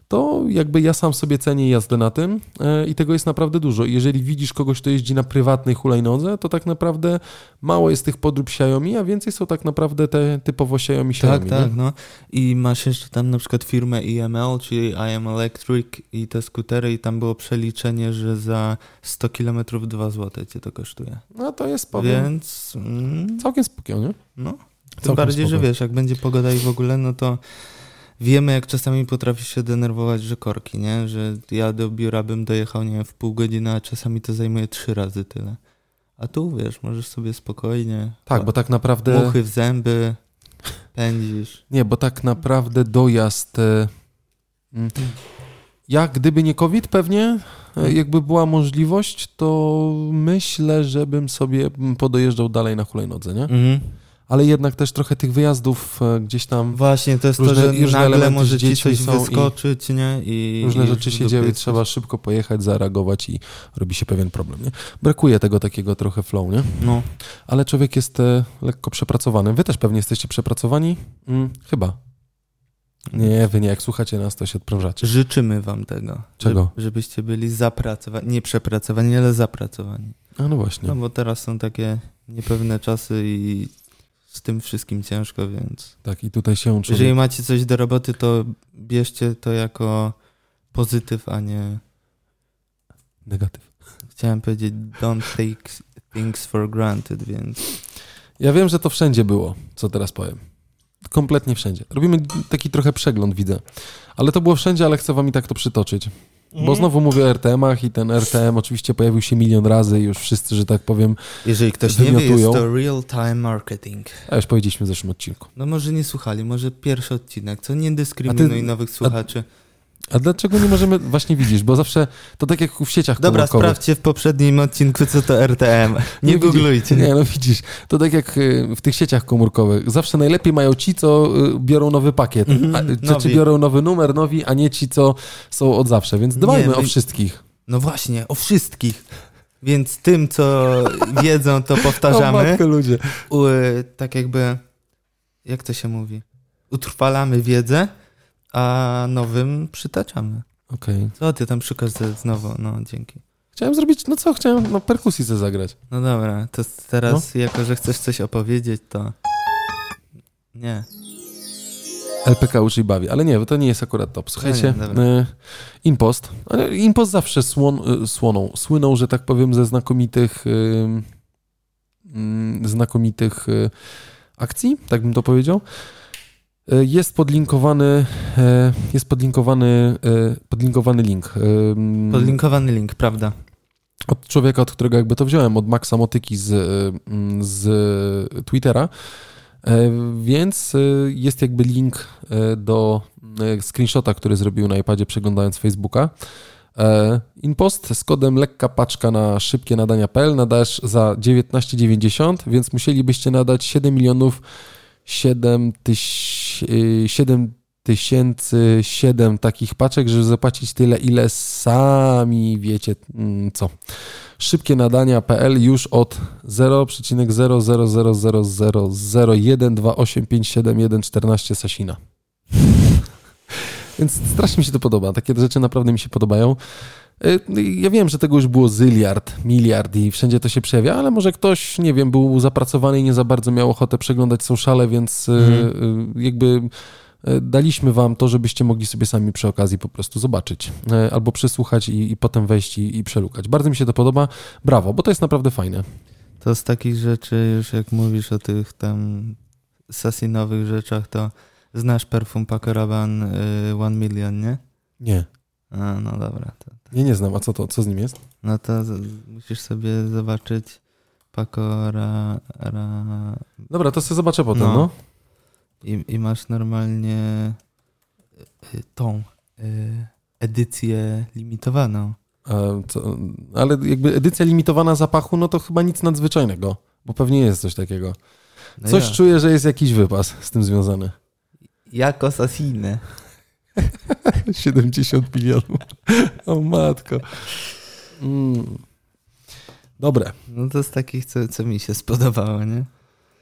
to jakby ja sam sobie cenię jazdę na tym i tego jest naprawdę dużo. Jeżeli widzisz kogoś, kto jeździ na prywatnej hulajnodze, to tak naprawdę mało jest tych podrób Xiaomi, a więcej są tak naprawdę te typowo Xiaomi. Tak, no. I masz jeszcze tam na przykład firmę EML, czyli IM Electric i te skutery i tam było przeliczenie, że za 100 km 2 zł cię to kosztuje. No to jest powiem. Więc... Całkiem spokojnie, nie? No. Tym bardziej, że wiesz, jak będzie pogoda i w ogóle, no to... Wiemy, jak czasami potrafisz się denerwować, że korki, nie? Że ja do biura bym dojechał, nie wiem, w pół godziny, a czasami to zajmuje 3 razy tyle. A tu, wiesz, możesz sobie spokojnie... Tak, bo tak naprawdę... Muchy w zęby, pędzisz. Nie, bo tak naprawdę dojazd... Ja, gdyby nie COVID pewnie, jakby była możliwość, to myślę, że bym sobie podojeżdżał dalej na hulajnodze, nie? Mhm. Ale jednak też trochę tych wyjazdów gdzieś tam... Właśnie, to jest różne nagle może ci coś wyskoczyć, nie? I różne rzeczy się dzieją i trzeba szybko pojechać, zareagować i robi się pewien problem, nie? Brakuje tego takiego trochę flow, nie? No. Ale człowiek jest lekko przepracowany. Wy też pewnie jesteście przepracowani? Chyba. Nie, wy nie. Jak słuchacie nas, to się odprężacie. Życzymy wam tego. Czego? Żebyście byli zapracowani. Nie przepracowani, ale zapracowani. A no właśnie. No bo teraz są takie niepewne czasy i... Z tym wszystkim ciężko, więc... Tak, i tutaj się uczymy. Jeżeli macie coś do roboty, to bierzcie to jako pozytyw, a nie... Negatyw. Chciałem powiedzieć don't take things for granted, więc... Ja wiem, że to wszędzie było, co teraz powiem. Kompletnie wszędzie. Robimy taki trochę przegląd, widzę. Ale to było wszędzie, ale chcę wam i tak to przytoczyć. Bo znowu mówię o RTM-ach i ten RTM oczywiście pojawił się 1 000 000 razy i już wszyscy, że tak powiem, jeżeli ktoś wymiotują. Nie wie, jest to real-time marketing. A już powiedzieliśmy w zeszłym odcinku. No może nie słuchali, może pierwszy odcinek, co nie dyskryminuj nowych słuchaczy. A dlaczego nie możemy, właśnie widzisz, bo zawsze to tak jak w sieciach komórkowych. Dobra, sprawdźcie w poprzednim odcinku, co to RTM. Nie googlujcie. Nie, no widzisz, to tak jak w tych sieciach komórkowych. Zawsze najlepiej mają ci, co biorą nowy pakiet, czy biorą nowy numer, nowi, a nie ci, co są od zawsze. Więc dbajmy o wszystkich. No właśnie, o wszystkich. Więc tym, co wiedzą, to powtarzamy. O matko, ludzie. Tak jakby, jak to się mówi, utrwalamy wiedzę, a nowym przytaczamy. Okej. Co ty tam szukasz znowu? No, dzięki. Chciałem zrobić, perkusji chcę zagrać. No dobra, to teraz jako, że chcesz coś opowiedzieć, to... Nie. LPK uczy i bawi, ale nie, bo to nie jest akurat top. Słuchajcie, Impost. Impost zawsze słynął, że tak powiem, ze znakomitych akcji, tak bym to powiedział. Podlinkowany link, prawda. Od człowieka, od którego jakby to wziąłem, od Maxa Motyki z Twittera, więc jest jakby link do screenshota, który zrobił na iPadzie przeglądając Facebooka. Impost z kodem lekka paczka na Szybkienadania.pl nadajesz za 19,90, więc musielibyście nadać 7 707 takich paczek, żeby zapłacić tyle, ile sami wiecie co. Szybkienadania.pl już od 0,000000128571114 Sasina. Więc strasznie mi się to podoba. Takie rzeczy naprawdę mi się podobają. Ja wiem, że tego już było zyliard, miliard i wszędzie to się przejawia, ale może ktoś, nie wiem, był zapracowany i nie za bardzo miał ochotę przeglądać sociale, więc jakby daliśmy wam to, żebyście mogli sobie sami przy okazji po prostu zobaczyć albo przysłuchać i potem wejść i przelukać. Bardzo mi się to podoba, brawo, bo to jest naprawdę fajne. To z takich rzeczy już jak mówisz o tych tam sasinowych rzeczach, to znasz perfum Paco Rabanne One Million, nie? Nie. A, no dobra. Nie znam, a co to? Co z nim jest? No to musisz sobie zobaczyć Paco Rabanne. Dobra, to sobie zobaczę potem, no. I masz normalnie tą edycję limitowaną. Ale jakby edycja limitowana zapachu, no to chyba nic nadzwyczajnego, bo pewnie jest coś takiego. No coś czuję, że jest jakiś wypas z tym związany. Jako sasine. 70 milionów. O matko. Dobre. No to z takich, co mi się spodobało, nie?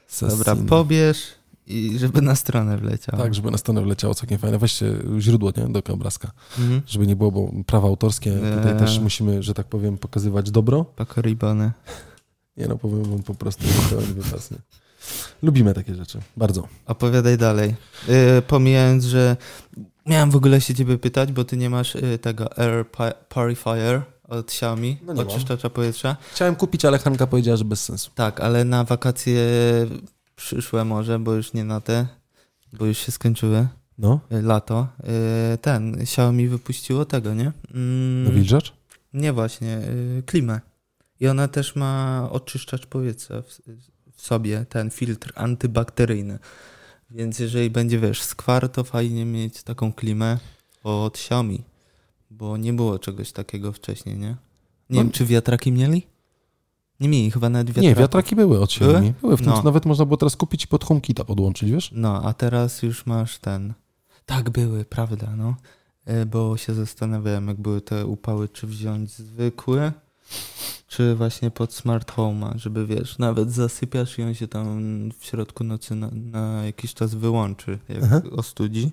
Sasine. Dobra, pobierz i żeby na stronę wleciało. Tak, żeby na stronę wleciało, całkiem fajne. Weźcie źródło, nie? Do obrazka. Żeby nie było, bo prawa autorskie tutaj też musimy, że tak powiem, pokazywać dobro. Pakoribane. Nie no, powiem wam po prostu wypas, nie? Lubimy takie rzeczy, bardzo. Opowiadaj dalej. Pomijając, że miałem w ogóle się ciebie pytać, bo ty nie masz tego Air Purifier od Xiaomi, no oczyszczacza powietrza. Chciałem kupić, ale Hanka powiedziała, że bez sensu. Tak, ale na wakacje przyszłe może, bo już nie na te, bo już się skończyły. No. Lato. Ten, Xiaomi wypuściło tego, nie? Wilżacz? Nie, właśnie, klimę. I ona też ma oczyszczacz powietrza w sobie, ten filtr antybakteryjny. Więc jeżeli będzie, wiesz, skwar, to fajnie mieć taką klimę od Xiaomi, bo nie było czegoś takiego wcześniej, nie? Nie wiem, czy wiatraki mieli? Nie mieli, chyba nawet wiatraki. Nie, wiatraki były od Xiaomi. Były w tym, nawet można było teraz kupić i pod HomeKita podłączyć, wiesz? No, a teraz już masz ten... Tak, były, prawda, no. Bo się zastanawiałem, jak były te upały, czy wziąć zwykły, czy właśnie pod smart home'a, żeby, wiesz, nawet zasypiasz i on się tam w środku nocy na jakiś czas wyłączy, jak ostudzi.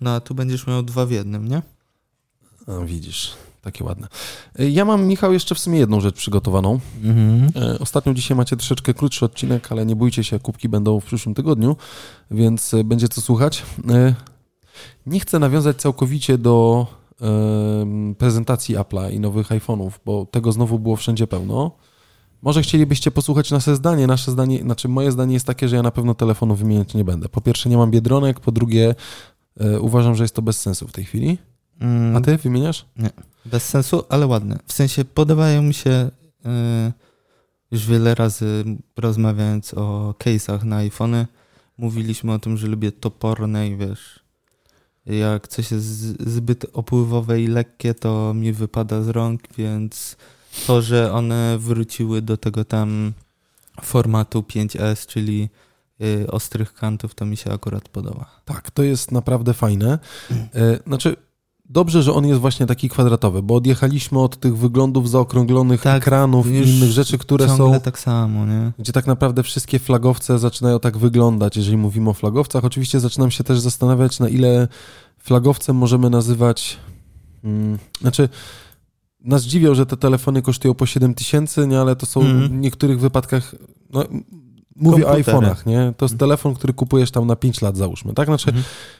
No a tu będziesz miał dwa w jednym, nie? No, widzisz, takie ładne. Ja mam, Michał, jeszcze w sumie jedną rzecz przygotowaną. Ostatnio dzisiaj macie troszeczkę krótszy odcinek, ale nie bójcie się, kubki będą w przyszłym tygodniu, więc będzie co słuchać. Nie chcę nawiązać całkowicie do prezentacji Apple'a i nowych iPhone'ów, bo tego znowu było wszędzie pełno. Może chcielibyście posłuchać nasze zdanie. Nasze zdanie, znaczy moje zdanie jest takie, że ja na pewno telefonu wymieniać nie będę. Po pierwsze, nie mam biedronek, po drugie, uważam, że jest to bez sensu w tej chwili. A ty wymieniasz? Nie, bez sensu, ale ładne. W sensie podobają mi się, już wiele razy rozmawiając o case'ach na iPhone'y, mówiliśmy o tym, że lubię toporne i wiesz... Jak coś jest zbyt opływowe i lekkie, to mi wypada z rąk, więc to, że one wróciły do tego tam formatu 5S, czyli ostrych kantów, to mi się akurat podoba. Tak, to jest naprawdę fajne. Znaczy, dobrze, że on jest właśnie taki kwadratowy, bo odjechaliśmy od tych wyglądów zaokrąglonych ekranów i innych rzeczy, które są... Ciągle tak samo, nie? Gdzie tak naprawdę wszystkie flagowce zaczynają tak wyglądać, jeżeli mówimy o flagowcach. Oczywiście zaczynam się też zastanawiać, na ile flagowcem możemy nazywać... Znaczy, nas dziwią, że te telefony kosztują po 7 000, nie? Ale to są w niektórych wypadkach... No, mówię o iPhone'ach, nie? To jest telefon, który kupujesz tam na 5 lat, załóżmy, tak? Znaczy,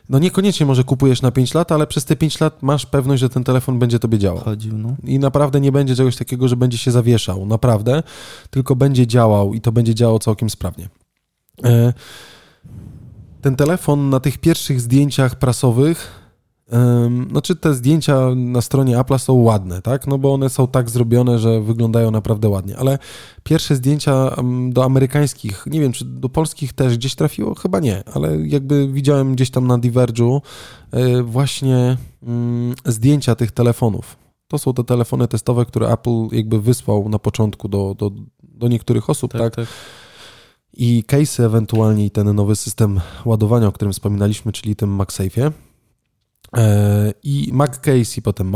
no niekoniecznie może kupujesz na 5 lat, ale przez te 5 lat masz pewność, że ten telefon będzie tobie działał. Chodził, no. I naprawdę nie będzie czegoś takiego, że będzie się zawieszał, naprawdę, tylko będzie działał i to będzie działało całkiem sprawnie. Ten telefon na tych pierwszych zdjęciach prasowych, znaczy te zdjęcia na stronie Apple'a są ładne, tak? No bo one są tak zrobione, że wyglądają naprawdę ładnie, ale pierwsze zdjęcia do amerykańskich, nie wiem, czy do polskich też gdzieś trafiło? Chyba nie, ale jakby widziałem gdzieś tam na Diverge'u właśnie zdjęcia tych telefonów. To są te telefony testowe, które Apple jakby wysłał na początku do niektórych osób, tak? I case'y ewentualnie i ten nowy system ładowania, o którym wspominaliśmy, czyli tym MagSafe'ie. I MagCase i potem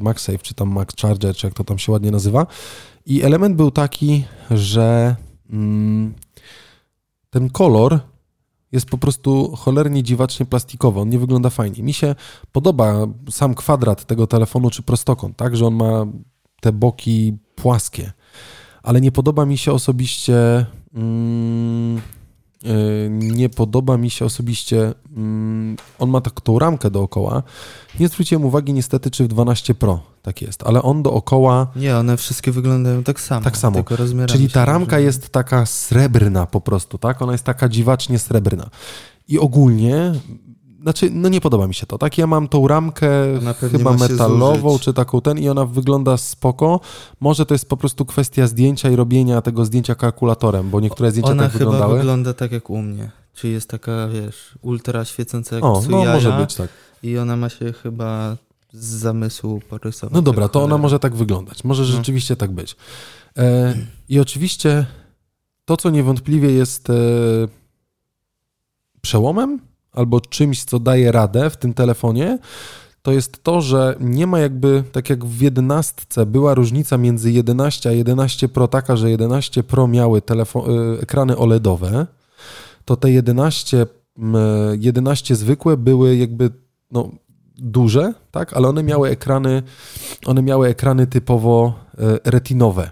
MagSafe czy tam MagCharger, czy jak to tam się ładnie nazywa. I element był taki, że ten kolor jest po prostu cholernie dziwacznie plastikowy, on nie wygląda fajnie. Mi się podoba sam kwadrat tego telefonu czy prostokąt, tak, że on ma te boki płaskie, ale nie podoba mi się osobiście on ma tą ramkę dookoła. Nie zwróciłem uwagi niestety, czy w 12 Pro tak jest, ale on dookoła... Nie, one wszystkie wyglądają tak samo. Tak samo, czyli ta ramka jest taka srebrna po prostu, tak? Ona jest taka dziwacznie srebrna. I ogólnie, znaczy, no nie podoba mi się to, tak? Ja mam tą ramkę chyba metalową, czy taką i ona wygląda spoko. Może to jest po prostu kwestia zdjęcia i robienia tego zdjęcia kalkulatorem, bo niektóre zdjęcia ona tak wyglądały. Ona chyba wygląda tak jak u mnie, czyli jest taka, wiesz, ultra świecąca jak no może być tak. I ona ma się chyba z zamysłu porysować. No dobra, to ona może tak wyglądać, może rzeczywiście tak być. I oczywiście to, co niewątpliwie jest przełomem, albo czymś, co daje radę w tym telefonie, to jest to, że nie ma jakby, tak jak w 11 była różnica między 11 a 11 Pro taka, że 11 Pro miały ekrany OLEDowe, to te 11 zwykłe były jakby duże, tak, ale one miały ekrany typowo retinowe.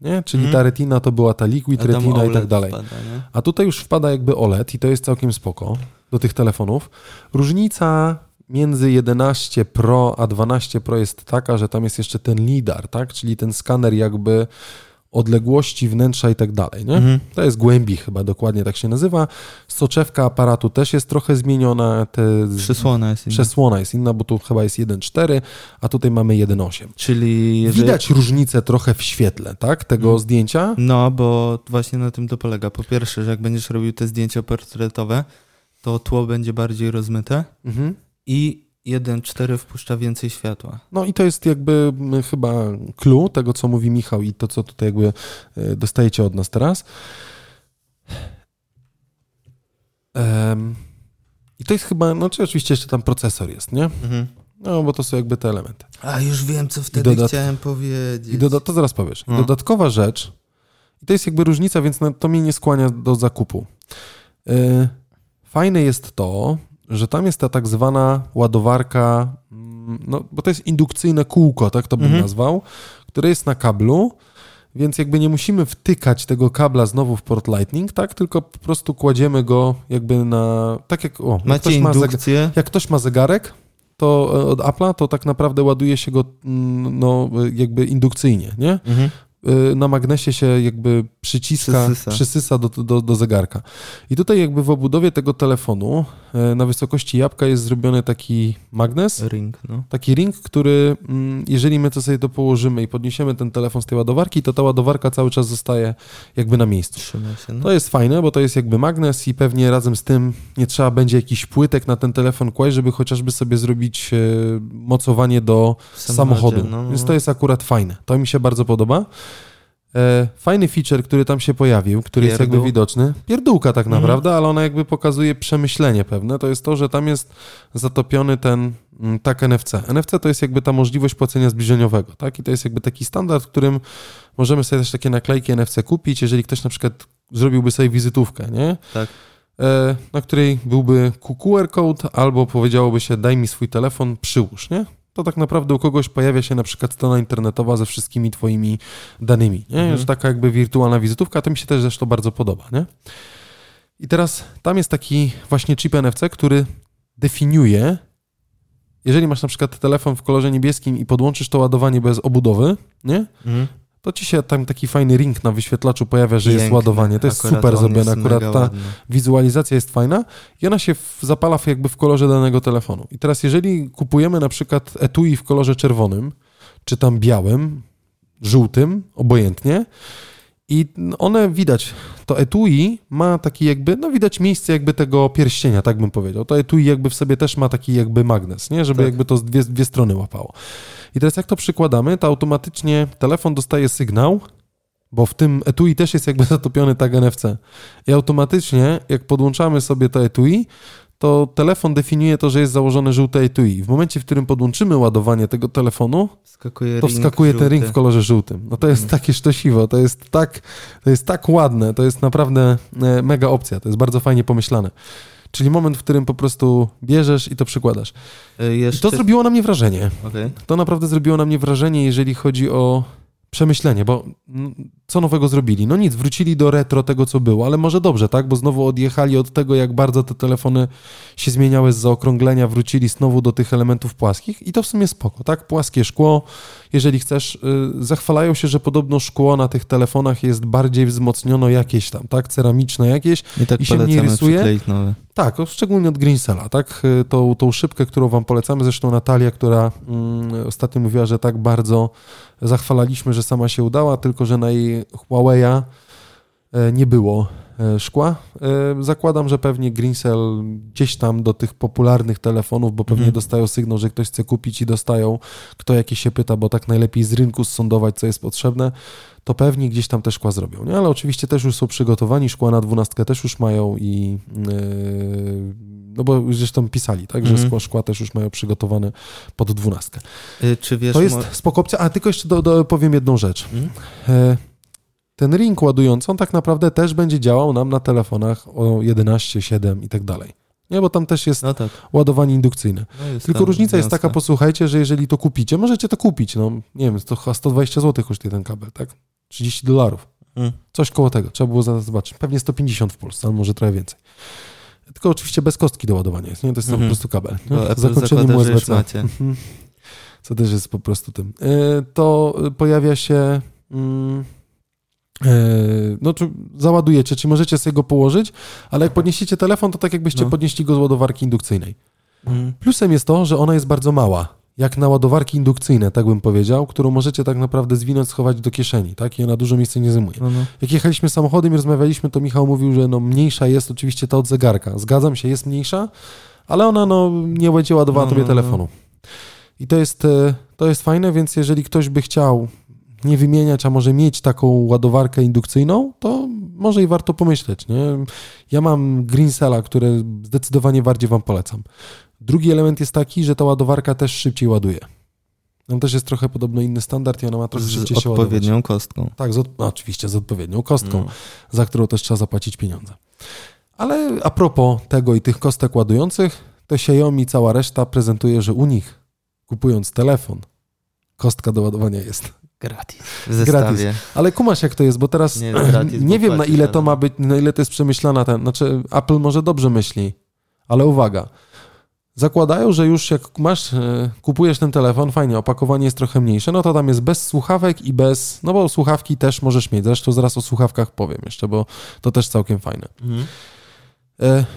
Nie? Czyli ta retina to była ta liquid retina OLED i tak dalej. Wpada, a tutaj już wpada jakby OLED i to jest całkiem spoko do tych telefonów. Różnica między 11 Pro a 12 Pro jest taka, że tam jest jeszcze ten lidar, tak? Czyli ten skaner jakby odległości wnętrza i tak dalej. Nie? To jest głębi chyba, dokładnie tak się nazywa. Soczewka aparatu też jest trochę zmieniona. Przesłona jest inna, bo tu chyba jest 1.4, a tutaj mamy 1.8. Czyli widać różnicę trochę w świetle, tak? Tego zdjęcia. No, bo właśnie na tym to polega. Po pierwsze, że jak będziesz robił te zdjęcia portretowe, to tło będzie bardziej rozmyte i 1.4 wpuszcza więcej światła. No i to jest jakby chyba clue tego, co mówi Michał i to, co tutaj jakby dostajecie od nas teraz. I to jest chyba, czy oczywiście jeszcze tam procesor jest, nie? No, bo to są jakby te elementy. A już wiem, co wtedy chciałem powiedzieć. To zaraz powiesz. No. Dodatkowa rzecz, i to jest jakby różnica, więc to mnie nie skłania do zakupu. Fajne jest to, że tam jest ta tak zwana ładowarka, bo to jest indukcyjne kółko, tak to bym nazwał, które jest na kablu, więc jakby nie musimy wtykać tego kabla znowu w port Lightning, tak, tylko po prostu kładziemy go jakby na... Tak jak, jak ktoś ma zegarek, to od Apple'a, to tak naprawdę ładuje się go jakby indukcyjnie, nie? Na magnesie się jakby przysysa do zegarka. I tutaj jakby w obudowie tego telefonu na wysokości jabłka jest zrobiony taki magnes, taki ring, który jeżeli my to sobie to położymy i podniesiemy ten telefon z tej ładowarki, to ta ładowarka cały czas zostaje jakby na miejscu. To jest fajne, bo to jest jakby magnes i pewnie razem z tym nie trzeba będzie jakichś płytek na ten telefon kłaść, żeby chociażby sobie zrobić mocowanie do samochodu. Więc to jest akurat fajne. To mi się bardzo podoba. Fajny feature, który tam się pojawił, który jest jakby widoczny. Pierdółka tak naprawdę, ale ona jakby pokazuje przemyślenie pewne. To jest to, że tam jest zatopiony ten NFC. NFC to jest jakby ta możliwość płacenia zbliżeniowego, tak? I to jest jakby taki standard, w którym możemy sobie też takie naklejki NFC kupić, jeżeli ktoś na przykład zrobiłby sobie wizytówkę, nie? Tak. Na której byłby QR code albo powiedziałoby się daj mi swój telefon, przyłóż, nie? To tak naprawdę u kogoś pojawia się na przykład strona internetowa ze wszystkimi twoimi danymi. Nie? Że taka jakby wirtualna wizytówka, to mi się też zresztą bardzo podoba. Nie? I teraz tam jest taki właśnie chip NFC, który definiuje, jeżeli masz na przykład telefon w kolorze niebieskim i podłączysz to ładowanie bez obudowy, nie? To ci się tam taki fajny ring na wyświetlaczu pojawia, że jest ładowanie. To jest super zrobione. Akurat ta wizualizacja jest fajna i ona się zapala jakby w kolorze danego telefonu. I teraz jeżeli kupujemy na przykład etui w kolorze czerwonym, czy tam białym, żółtym, obojętnie, i one widać, to etui ma taki jakby, widać miejsce jakby tego pierścienia, tak bym powiedział. To etui jakby w sobie też ma taki jakby magnes, nie? Żeby jakby to z dwie strony łapało. I teraz jak to przykładamy, to automatycznie telefon dostaje sygnał, bo w tym etui też jest jakby zatopiony tag NFC. I automatycznie, jak podłączamy sobie to etui, to telefon definiuje to, że jest założone żółte etui. W momencie, w którym podłączymy ładowanie tego telefonu, to wskakuje ten ring w kolorze żółtym. No to jest takie sztosiwo, to jest tak ładne, to jest naprawdę mega opcja, to jest bardzo fajnie pomyślane. Czyli moment, w którym po prostu bierzesz i to przykładasz. Jeszcze... I to zrobiło na mnie wrażenie. Okay. To naprawdę zrobiło na mnie wrażenie, jeżeli chodzi o przemyślenie, bo co nowego zrobili? No nic, wrócili do retro tego, co było, ale może dobrze, tak? Bo znowu odjechali od tego, jak bardzo te telefony się zmieniały z zaokrąglenia, wrócili znowu do tych elementów płaskich i to w sumie spoko, tak? Płaskie szkło, jeżeli chcesz, zachwalają się, że podobno szkło na tych telefonach jest bardziej wzmocnione jakieś tam, tak? Ceramiczne jakieś i się mniej rysuje. Tak, szczególnie od Greensela, tak? Tą szybkę, którą wam polecamy, zresztą Natalia, która ostatnio mówiła, że tak bardzo zachwalaliśmy, że sama się udała, tylko że na jej Huawei'a nie było szkła. Zakładam, że pewnie Greensell gdzieś tam do tych popularnych telefonów, bo pewnie dostają sygnał, że ktoś chce kupić i dostają, kto jakiś się pyta, bo tak najlepiej z rynku zsondować, co jest potrzebne, to pewnie gdzieś tam te szkła zrobią. Nie? Ale oczywiście też już są przygotowani, szkła na 12 też już mają i no bo zresztą pisali, tak, że szkła też już mają przygotowane pod 12. Czy wiesz, to jest spoko opcja, a tylko jeszcze powiem jedną rzecz. Ten ring ładujący, on tak naprawdę też będzie działał nam na telefonach o 11, 7 i tak dalej. Nie, bo tam też jest ładowanie indukcyjne. No jest tylko różnica jest taka, posłuchajcie, że jeżeli to kupicie, możecie to kupić, no nie wiem, to 120 zł kosztuje ten kabel, tak? $30. Coś koło tego, trzeba było zaraz zobaczyć. Pewnie 150 w Polsce, ale może trochę więcej. Tylko oczywiście bez kostki do ładowania jest, nie? To jest po prostu kabel. No, zakończenie USB-C. Co też jest po prostu tym. To pojawia się... No, czy załadujecie, czy możecie sobie go położyć, ale jak podniesiecie telefon, to tak jakbyście podnieśli go z ładowarki indukcyjnej. Plusem jest to, że ona jest bardzo mała, jak na ładowarki indukcyjne, tak bym powiedział, którą możecie tak naprawdę zwinąć, schować do kieszeni, tak? I ona dużo miejsca nie zajmuje. Jak jechaliśmy samochodem i rozmawialiśmy, to Michał mówił, że no, mniejsza jest oczywiście ta od zegarka. Zgadzam się, jest mniejsza, ale ona nie będzie ładowała tobie telefonu. I to jest fajne, więc jeżeli ktoś by chciał nie wymieniać, a może mieć taką ładowarkę indukcyjną, to może i warto pomyśleć, nie? Ja mam Greensela, które zdecydowanie bardziej wam polecam. Drugi element jest taki, że ta ładowarka też szybciej ładuje. Tam też jest trochę podobno inny standard i ona ma trochę szybciej się ładować. Z odpowiednią kostką. Tak, oczywiście z odpowiednią kostką, za którą też trzeba zapłacić pieniądze. Ale a propos tego i tych kostek ładujących, to Xiaomi i cała reszta prezentuje, że u nich, kupując telefon, kostka do ładowania jest gratis. Ale kumasz, jak to jest, bo teraz nie wiem, na ile to ma być, na ile to jest przemyślana ten. Znaczy, Apple może dobrze myśli, ale uwaga. Zakładają, że już jak kupujesz ten telefon, fajnie, opakowanie jest trochę mniejsze, no to tam jest bez słuchawek i bez, no bo słuchawki też możesz mieć. Zresztą zaraz o słuchawkach powiem jeszcze, bo to też całkiem fajne.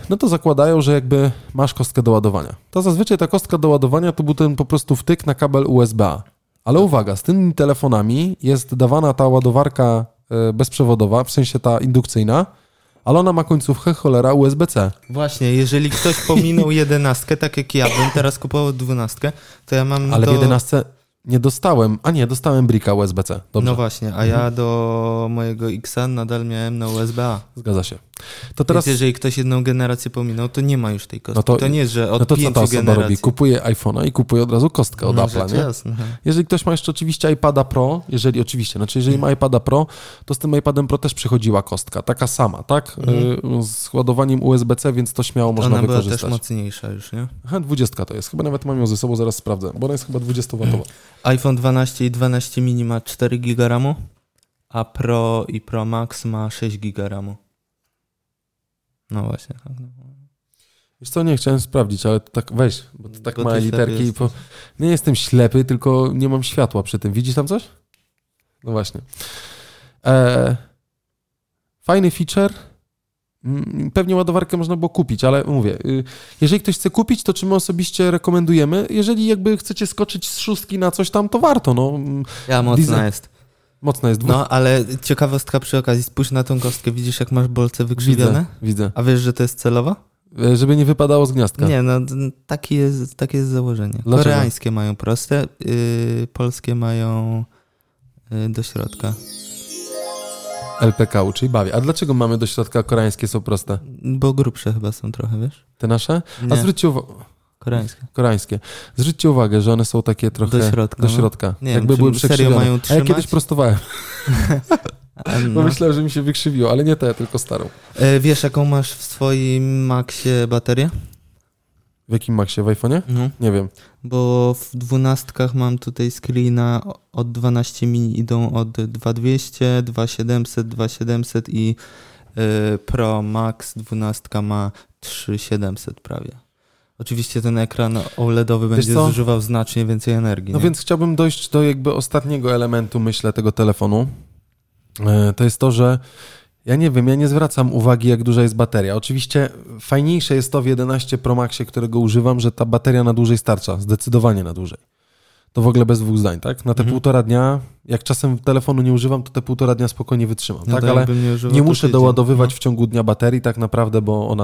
No to zakładają, że jakby masz kostkę do ładowania. To zazwyczaj ta kostka do ładowania to był ten po prostu wtyk na kabel USB-A. Ale uwaga, z tymi telefonami jest dawana ta ładowarka bezprzewodowa, w sensie ta indukcyjna, ale ona ma końcówkę, cholera, USB-C. Właśnie, jeżeli ktoś pominął 11, tak jak ja bym teraz kupował 12, to ja mam Ale w 11 nie dostałem, dostałem bricka USB-C. Dobrze. No właśnie, a ja do mojego X-a nadal miałem na USB-A. Zgadza się. To teraz... Więc jeżeli ktoś jedną generację pominął, to nie ma już tej kostki. To nie jest, że od pięciu generacji. No to co ta osoba robi? Kupuje iPhone'a i kupuje od razu kostkę od Apple'a, nie? Jasne. Jeżeli ktoś ma jeszcze oczywiście iPada Pro, jeżeli ma iPada Pro, to z tym iPadem Pro też przychodziła kostka, taka sama, tak? Z ładowaniem USB-C, więc to śmiało można wykorzystać. Ona była też mocniejsza już, nie? Aha, 20 to jest. Chyba nawet mam ją ze sobą, zaraz sprawdzę, bo ona jest chyba 20-watowa. iPhone 12 i 12 mini ma 4 GB RAM, a Pro i Pro Max ma 6 GB RAM. No właśnie. Wiesz co, nie chciałem sprawdzić, ale tak weź, bo to tak małe literki. Nie jestem ślepy, tylko nie mam światła przy tym. Widzisz tam coś? No właśnie. Fajny feature. Pewnie ładowarkę można było kupić, ale mówię, jeżeli ktoś chce kupić, to czy my osobiście rekomendujemy? Jeżeli jakby chcecie skoczyć z 6 na coś tam, to warto. No. Ja mocna jest. Mocno jest. No, ale ciekawostka przy okazji. Spójrz na tą kostkę. Widzisz, jak masz bolce wygrzywione? Widzę. A wiesz, że to jest celowa? Żeby nie wypadało z gniazdka. Nie, no takie jest założenie. Dlaczego? Koreańskie mają proste, polskie mają do środka. LPK-u, czyli bawię. A dlaczego mamy do środka koreańskie są proste? Bo grubsze chyba są trochę, wiesz? Te nasze? Nie. A zwróćcie uwagę... Koreańskie. Zwróćcie uwagę, że one są takie trochę... Do środka. Nie jakby wiem, były przekrzywione. Mają trzymać? A ja kiedyś prostowałem. No. Bo myślałem, że mi się wykrzywiło, ale nie tę, tylko starą. Wiesz, jaką masz w swoim Maxie baterię? W jakim Maxie? W iPhone'ie? No. Nie wiem. Bo w 12 mam tutaj screena od 12 mini idą od 2200, 2700, 2700 i Pro Max 12 ma 3700 prawie. Oczywiście ten ekran OLED-owy będzie zużywał znacznie więcej energii. No nie? Więc chciałbym dojść do jakby ostatniego elementu, myślę, tego telefonu. To jest to, że ja nie wiem, ja nie zwracam uwagi, jak duża jest bateria. Oczywiście fajniejsze jest to w 11 Pro Maxie, którego używam, że ta bateria na dłużej starcza, zdecydowanie na dłużej. To w ogóle bez dwóch zdań, tak? Na te 1,5 dnia, jak czasem telefonu nie używam, to te 1,5 dnia spokojnie wytrzymam, no tak? Ale nie muszę doładowywać w ciągu dnia baterii tak naprawdę, bo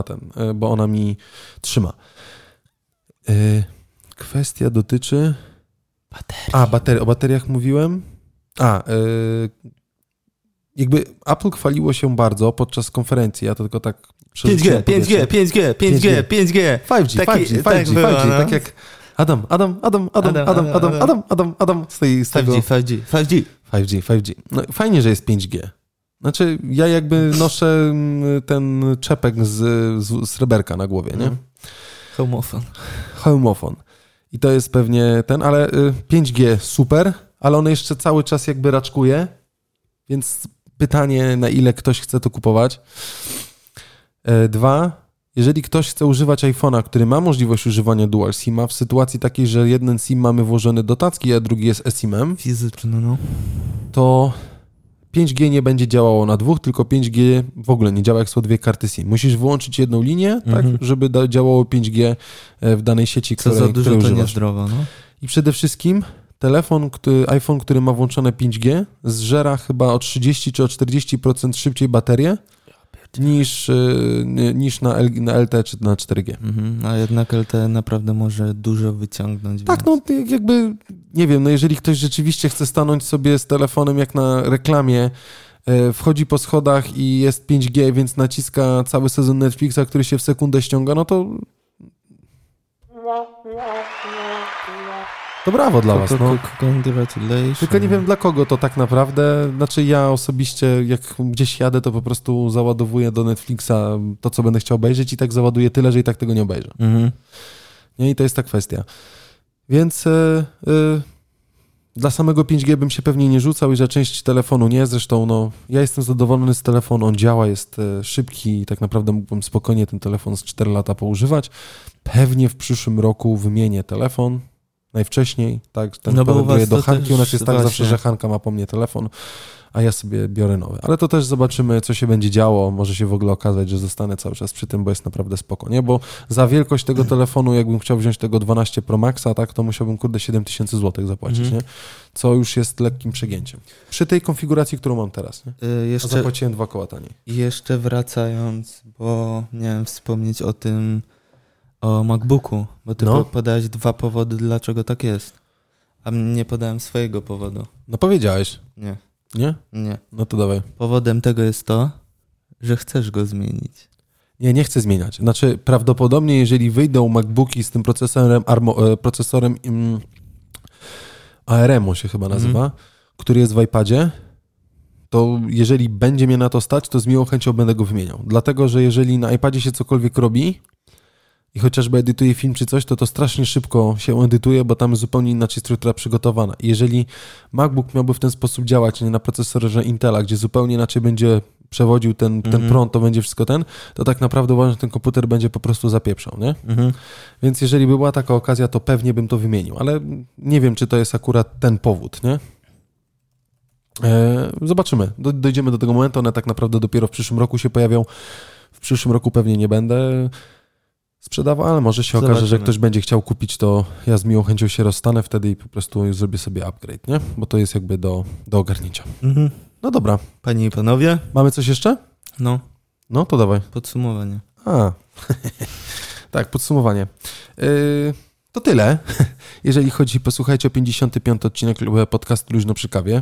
ona mi trzyma. Kwestia dotyczy... Baterii. O bateriach mówiłem. Jakby Apple chwaliło się bardzo podczas konferencji, ja to tylko tak... 5G. Tak jak Adam z tego... 5G. No, fajnie, że jest 5G. Znaczy, ja jakby noszę ten czepek z sreberka na głowie, nie? Homofon. I to jest pewnie ten, ale 5G super, ale on jeszcze cały czas jakby raczkuje, więc pytanie, na ile ktoś chce to kupować. 2. Jeżeli ktoś chce używać iPhone'a, który ma możliwość używania dual SIM-a w sytuacji takiej, że jeden SIM mamy włożony do tacki, a drugi jest eSIM-em, fizyczny, to 5G nie będzie działało na dwóch, tylko 5G w ogóle nie działa, jak są dwie karty SIM. Musisz wyłączyć jedną linię, tak, żeby działało 5G w danej sieci, której używasz. To niezdrowo, no. I przede wszystkim iPhone, który ma włączone 5G, zżera chyba o 30 czy o 40% szybciej baterię niż na LTE czy na 4G. Mhm, a jednak LTE naprawdę może dużo wyciągnąć. Tak, więc... no jakby, nie wiem, no jeżeli ktoś rzeczywiście chce stanąć sobie z telefonem jak na reklamie, wchodzi po schodach i jest 5G, więc naciska cały sezon Netflixa, który się w sekundę ściąga, no to... To brawo dla was, no. Congratulations. Tylko nie wiem, dla kogo to tak naprawdę. Znaczy ja osobiście, jak gdzieś jadę, to po prostu załadowuję do Netflixa to, co będę chciał obejrzeć i tak załaduję tyle, że i tak tego nie obejrzę. Mhm. Nie, i to jest ta kwestia. Więc dla samego 5G bym się pewnie nie rzucał i że część telefonu nie. Zresztą no, ja jestem zadowolony z telefonu, on działa, jest szybki i tak naprawdę mógłbym spokojnie ten telefon z 4 lata poużywać. Pewnie w przyszłym roku wymienię telefon. Najwcześniej, tak, ten no porównuje do Hanki, u nas jest tak właśnie. Zawsze, że Hanka ma po mnie telefon, a ja sobie biorę nowy. Ale to też zobaczymy, co się będzie działo, może się w ogóle okazać, że zostanę cały czas przy tym, bo jest naprawdę spoko, nie? Bo za wielkość tego telefonu, jakbym chciał wziąć tego 12 Pro Maxa, tak, to musiałbym, 7 000 zł zapłacić, nie? Co już jest lekkim przegięciem. Przy tej konfiguracji, którą mam teraz, nie? A zapłaciłem 2 koła taniej. Jeszcze wracając, bo miałem wspomnieć o tym, o MacBooku, bo ty podałeś 2 powody, dlaczego tak jest. A nie podałem swojego powodu. No powiedziałeś. Nie. Nie? Nie. No to dawaj. Powodem tego jest to, że chcesz go zmienić. Nie chcę zmieniać. Znaczy prawdopodobnie, jeżeli wyjdą MacBooki z tym procesorem ARM-u się chyba nazywa, który jest w iPadzie, to jeżeli będzie mnie na to stać, to z miłą chęcią będę go wymieniał. Dlatego, że jeżeli na iPadzie się cokolwiek robi, i chociażby edytuję film czy coś, to strasznie szybko się edytuje, bo tam zupełnie inaczej struktura przygotowana. Jeżeli MacBook miałby w ten sposób działać, nie na procesorze Intela, gdzie zupełnie inaczej będzie przewodził ten prąd, to będzie wszystko to tak naprawdę uważam, że ten komputer będzie po prostu zapieprzał, nie? Mhm. Więc jeżeli by była taka okazja, to pewnie bym to wymienił, ale nie wiem, czy to jest akurat ten powód, nie? Zobaczymy. Dojdziemy do tego momentu, one tak naprawdę dopiero w przyszłym roku się pojawią. W przyszłym roku pewnie nie będę sprzedawał, ale może się okaże, że ktoś będzie chciał kupić, to ja z miłą chęcią się rozstanę wtedy i po prostu zrobię sobie upgrade, nie? Bo to jest jakby do ogarnięcia. Mhm. No dobra. Panie i panowie. Mamy coś jeszcze? No. No to dawaj. Podsumowanie. Tak, podsumowanie. To tyle, jeżeli chodzi, posłuchajcie, o 55. odcinek podcastu Luźno przy kawie.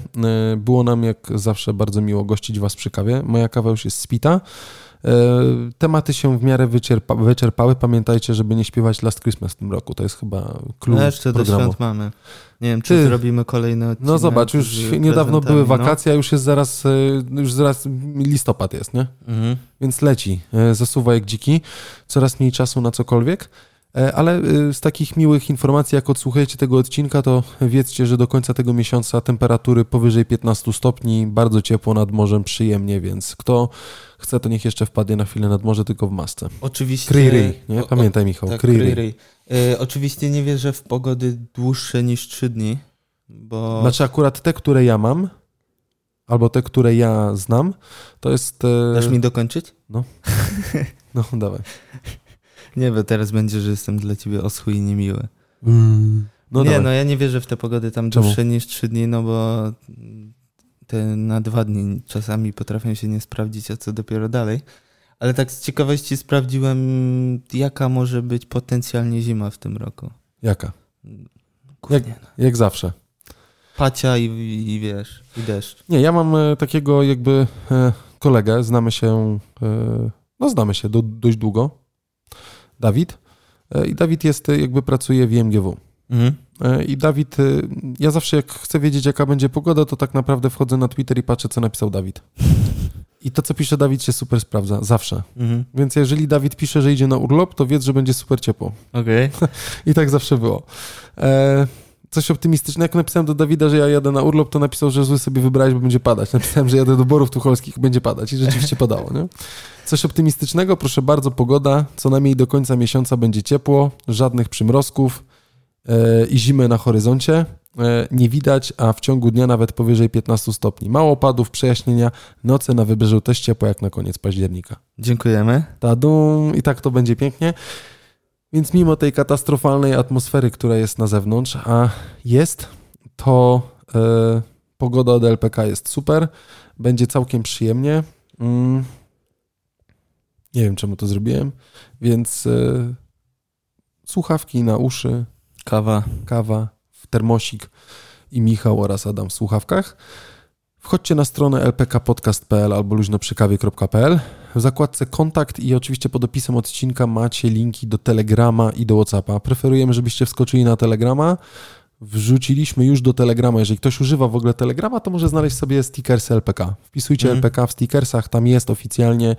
Było nam jak zawsze bardzo miło gościć Was przy kawie. Moja kawa już jest spita. Tematy się w miarę wyczerpały. Pamiętajcie, żeby nie śpiewać Last Christmas w tym roku. To jest chyba klucz programu. Do świąt mamy. Nie wiem, czy zrobimy kolejny odcinek. No zobacz, już niedawno były wakacje, a już jest zaraz listopad jest, nie? Mhm. Więc leci. Zasuwa jak dziki. Coraz mniej czasu na cokolwiek. Ale z takich miłych informacji, jak odsłuchajcie tego odcinka, to wiedzcie, że do końca tego miesiąca temperatury powyżej 15 stopni, bardzo ciepło nad morzem, przyjemnie, więc kto chce, to niech jeszcze wpadnie na chwilę nad morze, tylko w masce. Oczywiście. Kryj, nie? Pamiętaj, Michał, tak, kryj. Oczywiście nie wierzę w pogody dłuższe niż 3 dni, bo... Znaczy akurat te, które ja mam, albo te, które ja znam, to jest... Dasz mi dokończyć? No, dawaj. Nie, bo teraz będzie, że jestem dla ciebie oschły i niemiły. Ja nie wierzę w te pogody tam dłuższe niż 3 dni, no bo te na 2 dni czasami potrafią się nie sprawdzić, a co dopiero dalej. Ale tak z ciekawości sprawdziłem, jaka może być potencjalnie zima w tym roku. Jaka? Jak zawsze. Pacia i wiesz, i deszcz. Nie, ja mam takiego jakby kolegę, znamy się dość długo. Dawid. I Dawid pracuje w IMGW. Mhm. I Dawid, ja zawsze jak chcę wiedzieć, jaka będzie pogoda, to tak naprawdę wchodzę na Twitter i patrzę, co napisał Dawid. I to, co pisze Dawid, się super sprawdza. Zawsze. Mhm. Więc jeżeli Dawid pisze, że idzie na urlop, to wiedz, że będzie super ciepło. Okej. Okay. I tak zawsze było. Coś optymistycznego. Jak napisałem do Dawida, że ja jadę na urlop, to napisał, że zły sobie wybrałeś, bo będzie padać. Napisałem, że jadę do Borów Tucholskich, będzie padać. I rzeczywiście padało, nie? Coś optymistycznego, proszę bardzo, pogoda. Co najmniej do końca miesiąca będzie ciepło, żadnych przymrozków i zimy na horyzoncie. Nie widać, a w ciągu dnia nawet powyżej 15 stopni. Mało opadów, przejaśnienia. Noce na wybrzeżu też ciepło, jak na koniec października. Dziękujemy. Ta-dum. I tak to będzie pięknie. Więc mimo tej katastrofalnej atmosfery, która jest na zewnątrz, a jest, to pogoda od LPK jest super, będzie całkiem przyjemnie. Nie wiem, czemu to zrobiłem, więc słuchawki na uszy, kawa w termosik i Michał oraz Adam w słuchawkach. Wchodźcie na stronę lpkpodcast.pl albo luźnoprzykawie.pl. W zakładce kontakt i oczywiście pod opisem odcinka macie linki do Telegrama i do Whatsappa. Preferujemy, żebyście wskoczyli na Telegrama. Wrzuciliśmy już do Telegrama. Jeżeli ktoś używa w ogóle Telegrama, to może znaleźć sobie stickersy LPK. Wpisujcie LPK w stickersach, tam jest oficjalnie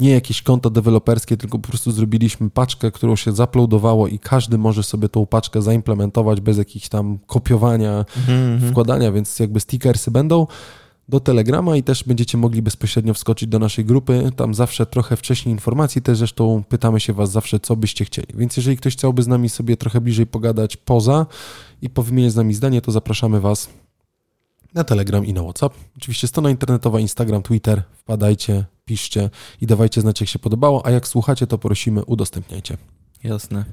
nie jakieś konto deweloperskie, tylko po prostu zrobiliśmy paczkę, którą się zaploadowało i każdy może sobie tą paczkę zaimplementować bez jakichś tam kopiowania, wkładania, więc jakby stickersy będą. Do Telegrama i też będziecie mogli bezpośrednio wskoczyć do naszej grupy. Tam zawsze trochę wcześniej informacji, też zresztą pytamy się Was zawsze, co byście chcieli. Więc jeżeli ktoś chciałby z nami sobie trochę bliżej pogadać poza i powymieniać z nami zdanie, to zapraszamy Was na Telegram i na WhatsApp. Oczywiście strona internetowa, Instagram, Twitter. Wpadajcie, piszcie i dawajcie znać, jak się podobało, a jak słuchacie, to prosimy, udostępniajcie. Jasne.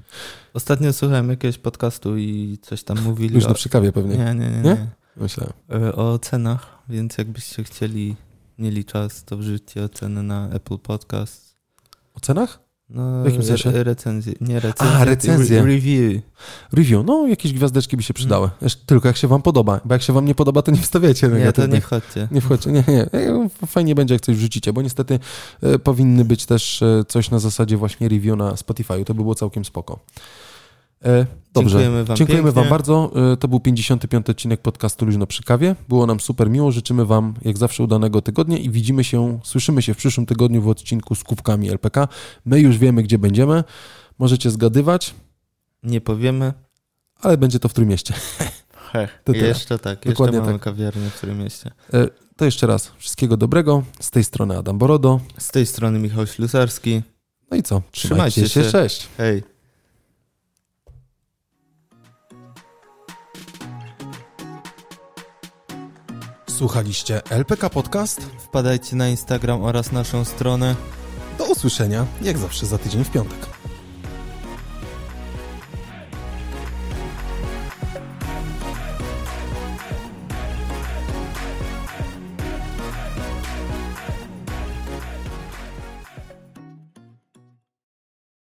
Ostatnio słuchałem jakiegoś podcastu i coś tam mówili. Luźno przy kawie pewnie. Nie? Myślałem. O cenach, więc jakbyście mieli czas, to wrzućcie ocenę na Apple Podcast. O cenach? No, w jakim sensie? Recenzje. Review, no jakieś gwiazdeczki by się przydały. Tylko jak się wam podoba, bo jak się wam nie podoba, to nie wstawiacie. Nie, to nie wchodźcie. Fajnie będzie, jak coś wrzucicie, bo niestety powinny być też coś na zasadzie właśnie review na Spotify, to by było całkiem spoko. Dobrze. Dziękujemy Wam bardzo. To był 55. odcinek podcastu Luźno przy kawie. Było nam super miło. Życzymy Wam jak zawsze udanego tygodnia i słyszymy się w przyszłym tygodniu w odcinku z kubkami LPK. My już wiemy, gdzie będziemy. Możecie zgadywać. Nie powiemy. Ale będzie to w Trójmieście. Jeszcze tak. Dokładnie jeszcze mamy kawiarnię w Trójmieście. To jeszcze raz wszystkiego dobrego. Z tej strony Adam Borodow. Z tej strony Michał Ślusarski. No i co? Trzymajcie się. Cześć. Hej. Słuchaliście LPK Podcast? Wpadajcie na Instagram oraz naszą stronę. Do usłyszenia, jak zawsze za tydzień w piątek.